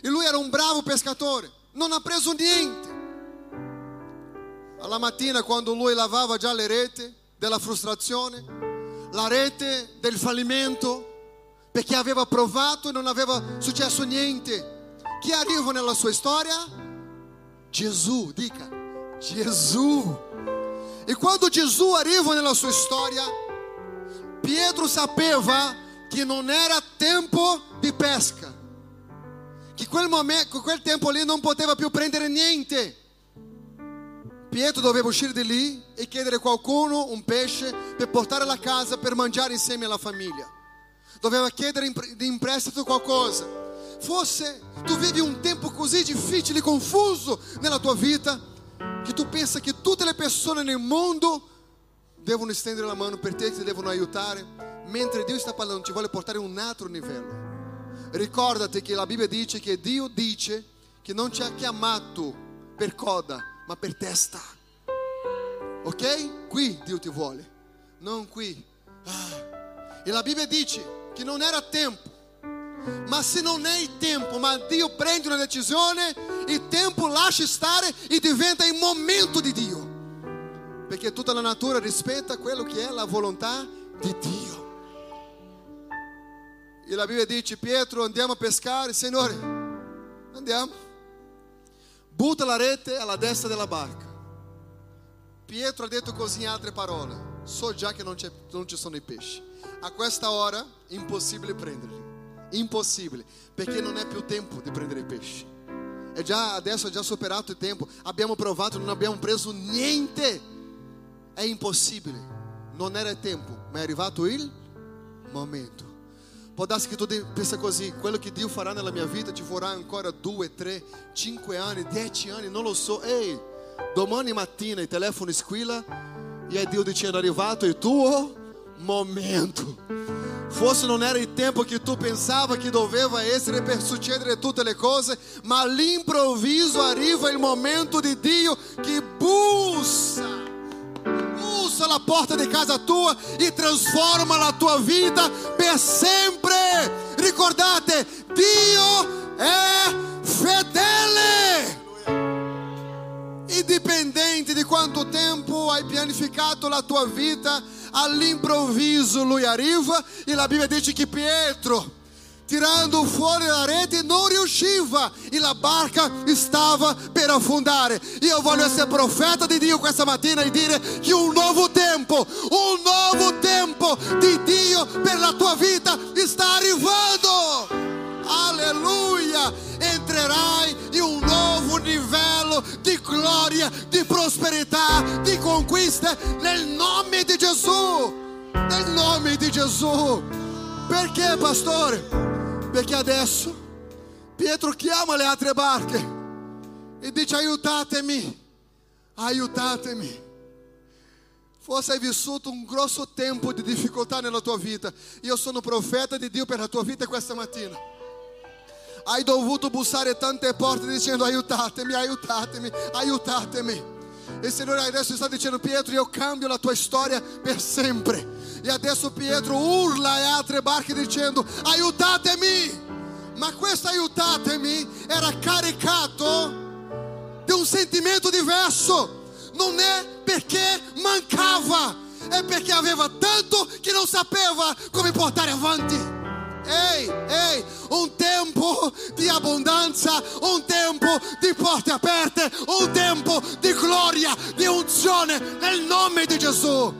E lui era un bravo pescatore, non ha preso niente. Alla mattina, quando lui lavava già le reti della frustrazione, la rete del fallimento, perché aveva provato e non aveva successo niente. Chi arriva nella sua storia? Gesù. Dica: Gesù. E quando Gesù arriva nella sua storia, Pietro sapeva che non era tempo di pesca, che quel momento, quel tempo lì non poteva più prendere niente. Pietro doveva uscire di lì e chiedere a qualcuno un pesce per portare alla casa, per mangiare insieme alla famiglia. Doveva chiedere in prestito qualcosa. Forse tu vivi un tempo così difficile, confuso nella tua vita, che tu pensi che tutte le persone nel mondo devono stendere la mano per te, che ti devono aiutare, mentre Dio sta parlando, ti vuole portare a un altro livello. Ricordati che la Bibbia dice che Dio dice che non ci ha chiamato per coda, ma per testa. Ok? Qui Dio ti vuole, non qui. Ah. E la Bibbia dice che non era tempo, ma se non è il tempo, ma Dio prende una decisione, il tempo lascia stare e diventa il momento di Dio, perché tutta la natura rispetta quello che è la volontà di Dio. E la Bibbia dice: Pietro, andiamo a pescare. Signore, andiamo. Butta la rete alla destra della barca. Pietro ha detto così in altre parole: so già che non, c'è, non ci sono i pesci. A questa ora è impossibile prenderli. Impossibile, perché non è più tempo di prendere i pesci. E già adesso è già superato il tempo. Abbiamo provato, non abbiamo preso niente. È impossibile. Non era il tempo, ma è arrivato il momento. Può darsi che tu pensi così: quello che Dio farà nella mia vita ci vorrà ancora due, tre, cinque anni, dieci anni, non lo so. Ehi, domani mattina il telefono squilla e è Dio dicendo: è arrivato il tuo momento. Forse non era il tempo che tu pensavi che doveva essere per succedere tutte le cose, ma all'improvviso arriva il momento di Dio che bussa. Bussa alla porta di casa tua e trasforma la tua vita per sempre. Ricordate, Dio è fedele. Indipendente di quanto tempo hai pianificato la tua vita, all'improvviso lui arriva. E la Bibbia dice che Pietro, tirando fuori la rete, non riusciva e la barca stava per affondare. Io voglio essere profeta di Dio questa mattina e dire che un nuovo tempo, un nuovo tempo di Dio per la tua vita sta arrivando. Alleluia! Entrerai in un nuovo livello di gloria, di prosperità, di conquiste nel nome di Gesù. Nel nome di Gesù. Perché, pastore? Perché adesso Pietro chiama le altre barche e dice aiutatemi, aiutatemi. Forse hai vissuto un grosso tempo di difficoltà nella tua vita. Io sono profeta di Dio per la tua vita questa mattina. Hai dovuto bussare tante porte dicendo aiutatemi, aiutatemi, aiutatemi. E il Signore adesso sta dicendo Pietro, io cambio la tua storia per sempre. E adesso Pietro urla e altre barche dicendo aiutatemi. Ma questo aiutatemi era caricato di un sentimento diverso. Non è perché mancava, è perché aveva tanto che non sapeva come portare avanti. Ehi, ehi, un tempo di abbondanza, un tempo di porte aperte, un tempo di gloria, di unzione nel nome di Gesù.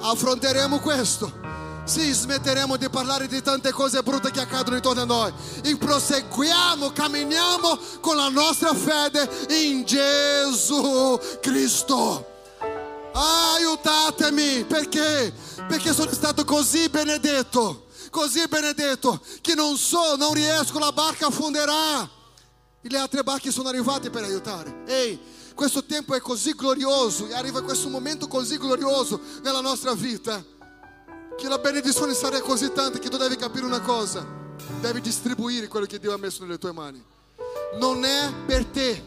Affronteremo questo. Sì, smetteremo di parlare di tante cose brutte che accadono intorno a noi e proseguiamo, camminiamo con la nostra fede in Gesù Cristo. Aiutatemi, perché? Perché sono stato così benedetto, così benedetto che non so, non riesco, la barca affonderà. E le altre barche sono arrivate per aiutare. Ehi, questo tempo è così glorioso e arriva questo momento così glorioso nella nostra vita, che la benedizione sarà così tanta che tu devi capire una cosa: devi distribuire quello che Dio ha messo nelle tue mani. Non è per te.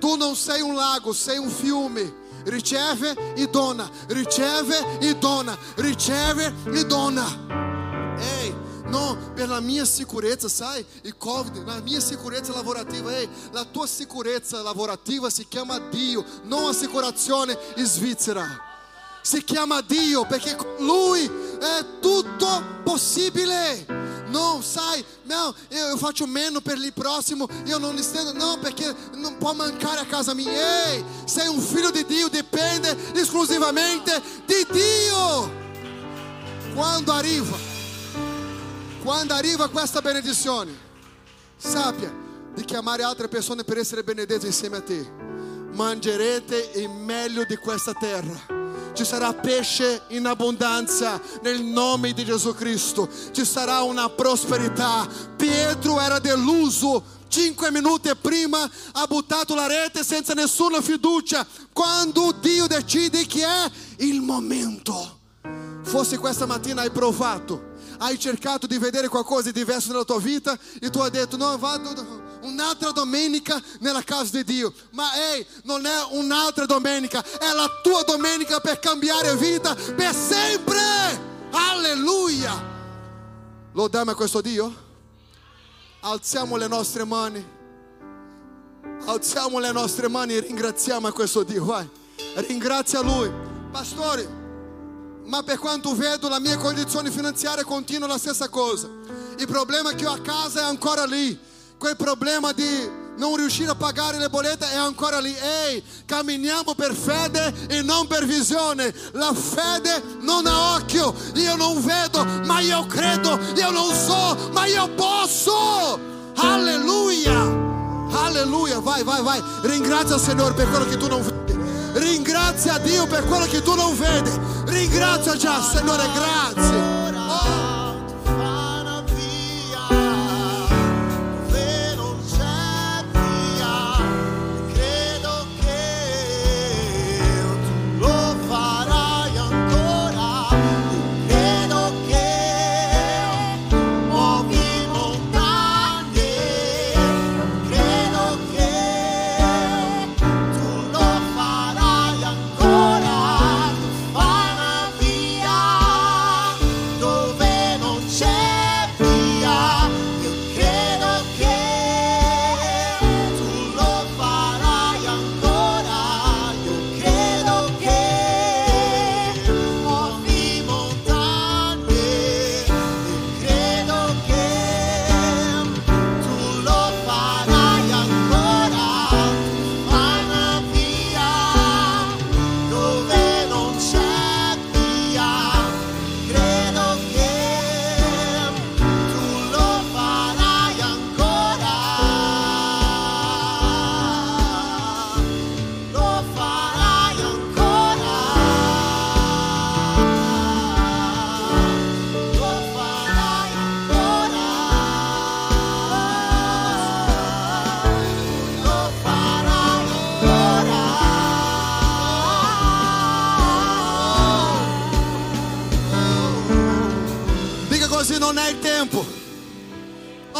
Tu non sei un lago, sei un fiume. Riceve e dona, riceve e dona, riceve e dona. Ehi, non per la mia sicurezza, sai, il Covid, la mia sicurezza lavorativa. Ehi, la tua sicurezza lavorativa si chiama Dio, non assicurazione svizzera. Si chiama Dio perché con Lui è tutto possibile. Non sai, no, io faccio meno per il prossimo, io non li stendo, no, perché non può mancare a casa mia. Ehi, sei un figlio di Dio, dipende esclusivamente di Dio. Quando arriva, quando arriva questa benedizione, sappia di chiamare altre persone per essere benedette insieme a te. Mangerete il meglio di questa terra. Ci sarà pesce in abbondanza nel nome di Gesù Cristo. Ci sarà una prosperità. Pietro era deluso. Cinque minuti prima ha buttato la rete senza nessuna fiducia. Quando Dio decide che è il momento. Forse questa mattina hai provato. Hai cercato di vedere qualcosa di diverso nella tua vita e tu hai detto no, vado un'altra domenica nella casa di Dio. Ma ehi, non è un'altra domenica, è la tua domenica per cambiare vita per sempre. Alleluia. Lodiamo a questo Dio. Alziamo le nostre mani. Alziamo le nostre mani e ringraziamo a questo Dio. Vai, ringrazia Lui. Pastore, ma per quanto vedo la mia condizione finanziaria continua la stessa cosa. Il problema è che a casa è ancora lì. Quel problema di non riuscire a pagare le bollette è ancora lì. Ehi, camminiamo per fede e non per visione. La fede non ha occhio. Io non vedo, ma io credo. Io non so, ma io posso. Alleluia. Alleluia, vai, vai, vai. Ringrazia il Signore per quello che tu non vedi. Ringrazia Dio per quello che tu non vedi. Ringrazia già, Signore, grazie. Oh.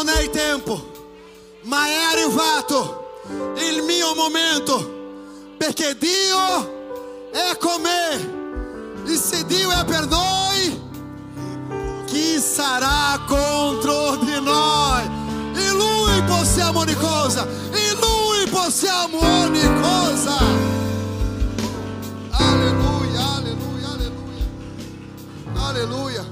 non è il tempo, ma è arrivato il mio momento, perché Dio è con me, e se Dio è per noi, chi sarà contro di noi? In Lui possiamo ogni cosa, in Lui possiamo ogni cosa. Alleluia,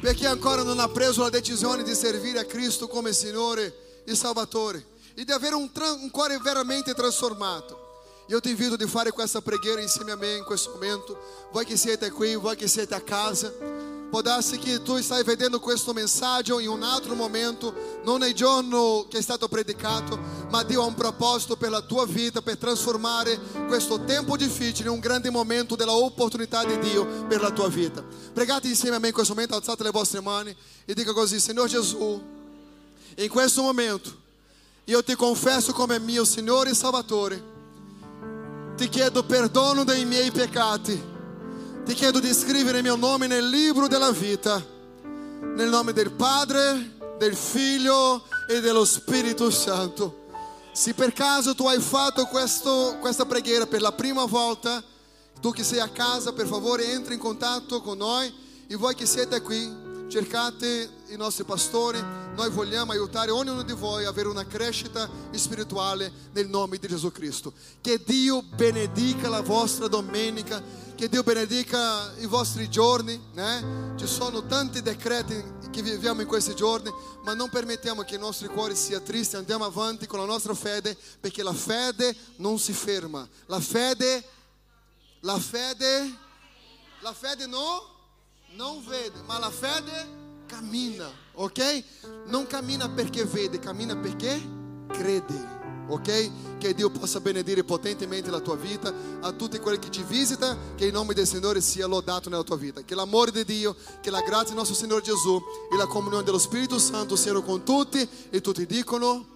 per chi ancora non ha preso la decisione di servire a Cristo come Signore e Salvatore e di avere un, un cuore veramente trasformato. Io ti invito di fare questa preghiera insieme a me in questo momento, voi che siete qui, voi che siete a casa. Può darsi che tu stai vedendo questo messaggio in un altro momento, non nel giorno che è stato predicato, ma Dio ha un proposito per la tua vita, per trasformare questo tempo difficile in un grande momento della opportunità di Dio per la tua vita. Pregate insieme a me in questo momento, alzate le vostre mani e dica così: Signor Gesù, in questo momento io ti confesso come mio Signore e Salvatore, ti chiedo perdono dei miei peccati. Ti chiedo di scrivere il mio nome nel libro della vita, nel nome del Padre, del Figlio e dello Spirito Santo. Se per caso tu hai fatto questo, questa preghiera per la prima volta, tu che sei a casa, per favore entra in contatto con noi, e voi che siete qui, cercate i nostri pastori, noi vogliamo aiutare ognuno di voi ad avere una crescita spirituale nel nome di Gesù Cristo. Che Dio benedica la vostra domenica. Che Dio benedica i vostri giorni, né? Ci sono tanti decreti che viviamo in questi giorni, ma non permettiamo che il nostro cuore sia triste, andiamo avanti con la nostra fede, perché la fede non si ferma. La fede, la fede, la fede no, non vede, ma la fede cammina, ok? Non cammina perché vede, cammina perché crede. Ok? Che Dio possa benedire potentemente la tua vita, a tutti quelli che ti visita, che il nome del Signore sia lodato nella tua vita. Che l'amore di Dio, che la grazia di nostro Signore Gesù e la comunione dello Spirito Santo siano con tutti, e tutti dicono: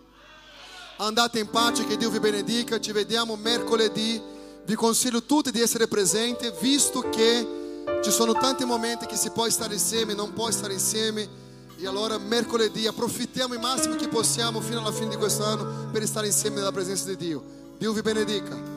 andate in pace, che Dio vi benedica. Ci vediamo mercoledì. Vi consiglio tutti di essere presenti, visto che ci sono tanti momenti che si può stare insieme, non può stare insieme. E allora mercoledì approfittiamo il massimo che possiamo fino alla fine di quest'anno per stare insieme nella presenza di Dio. Dio vi benedica.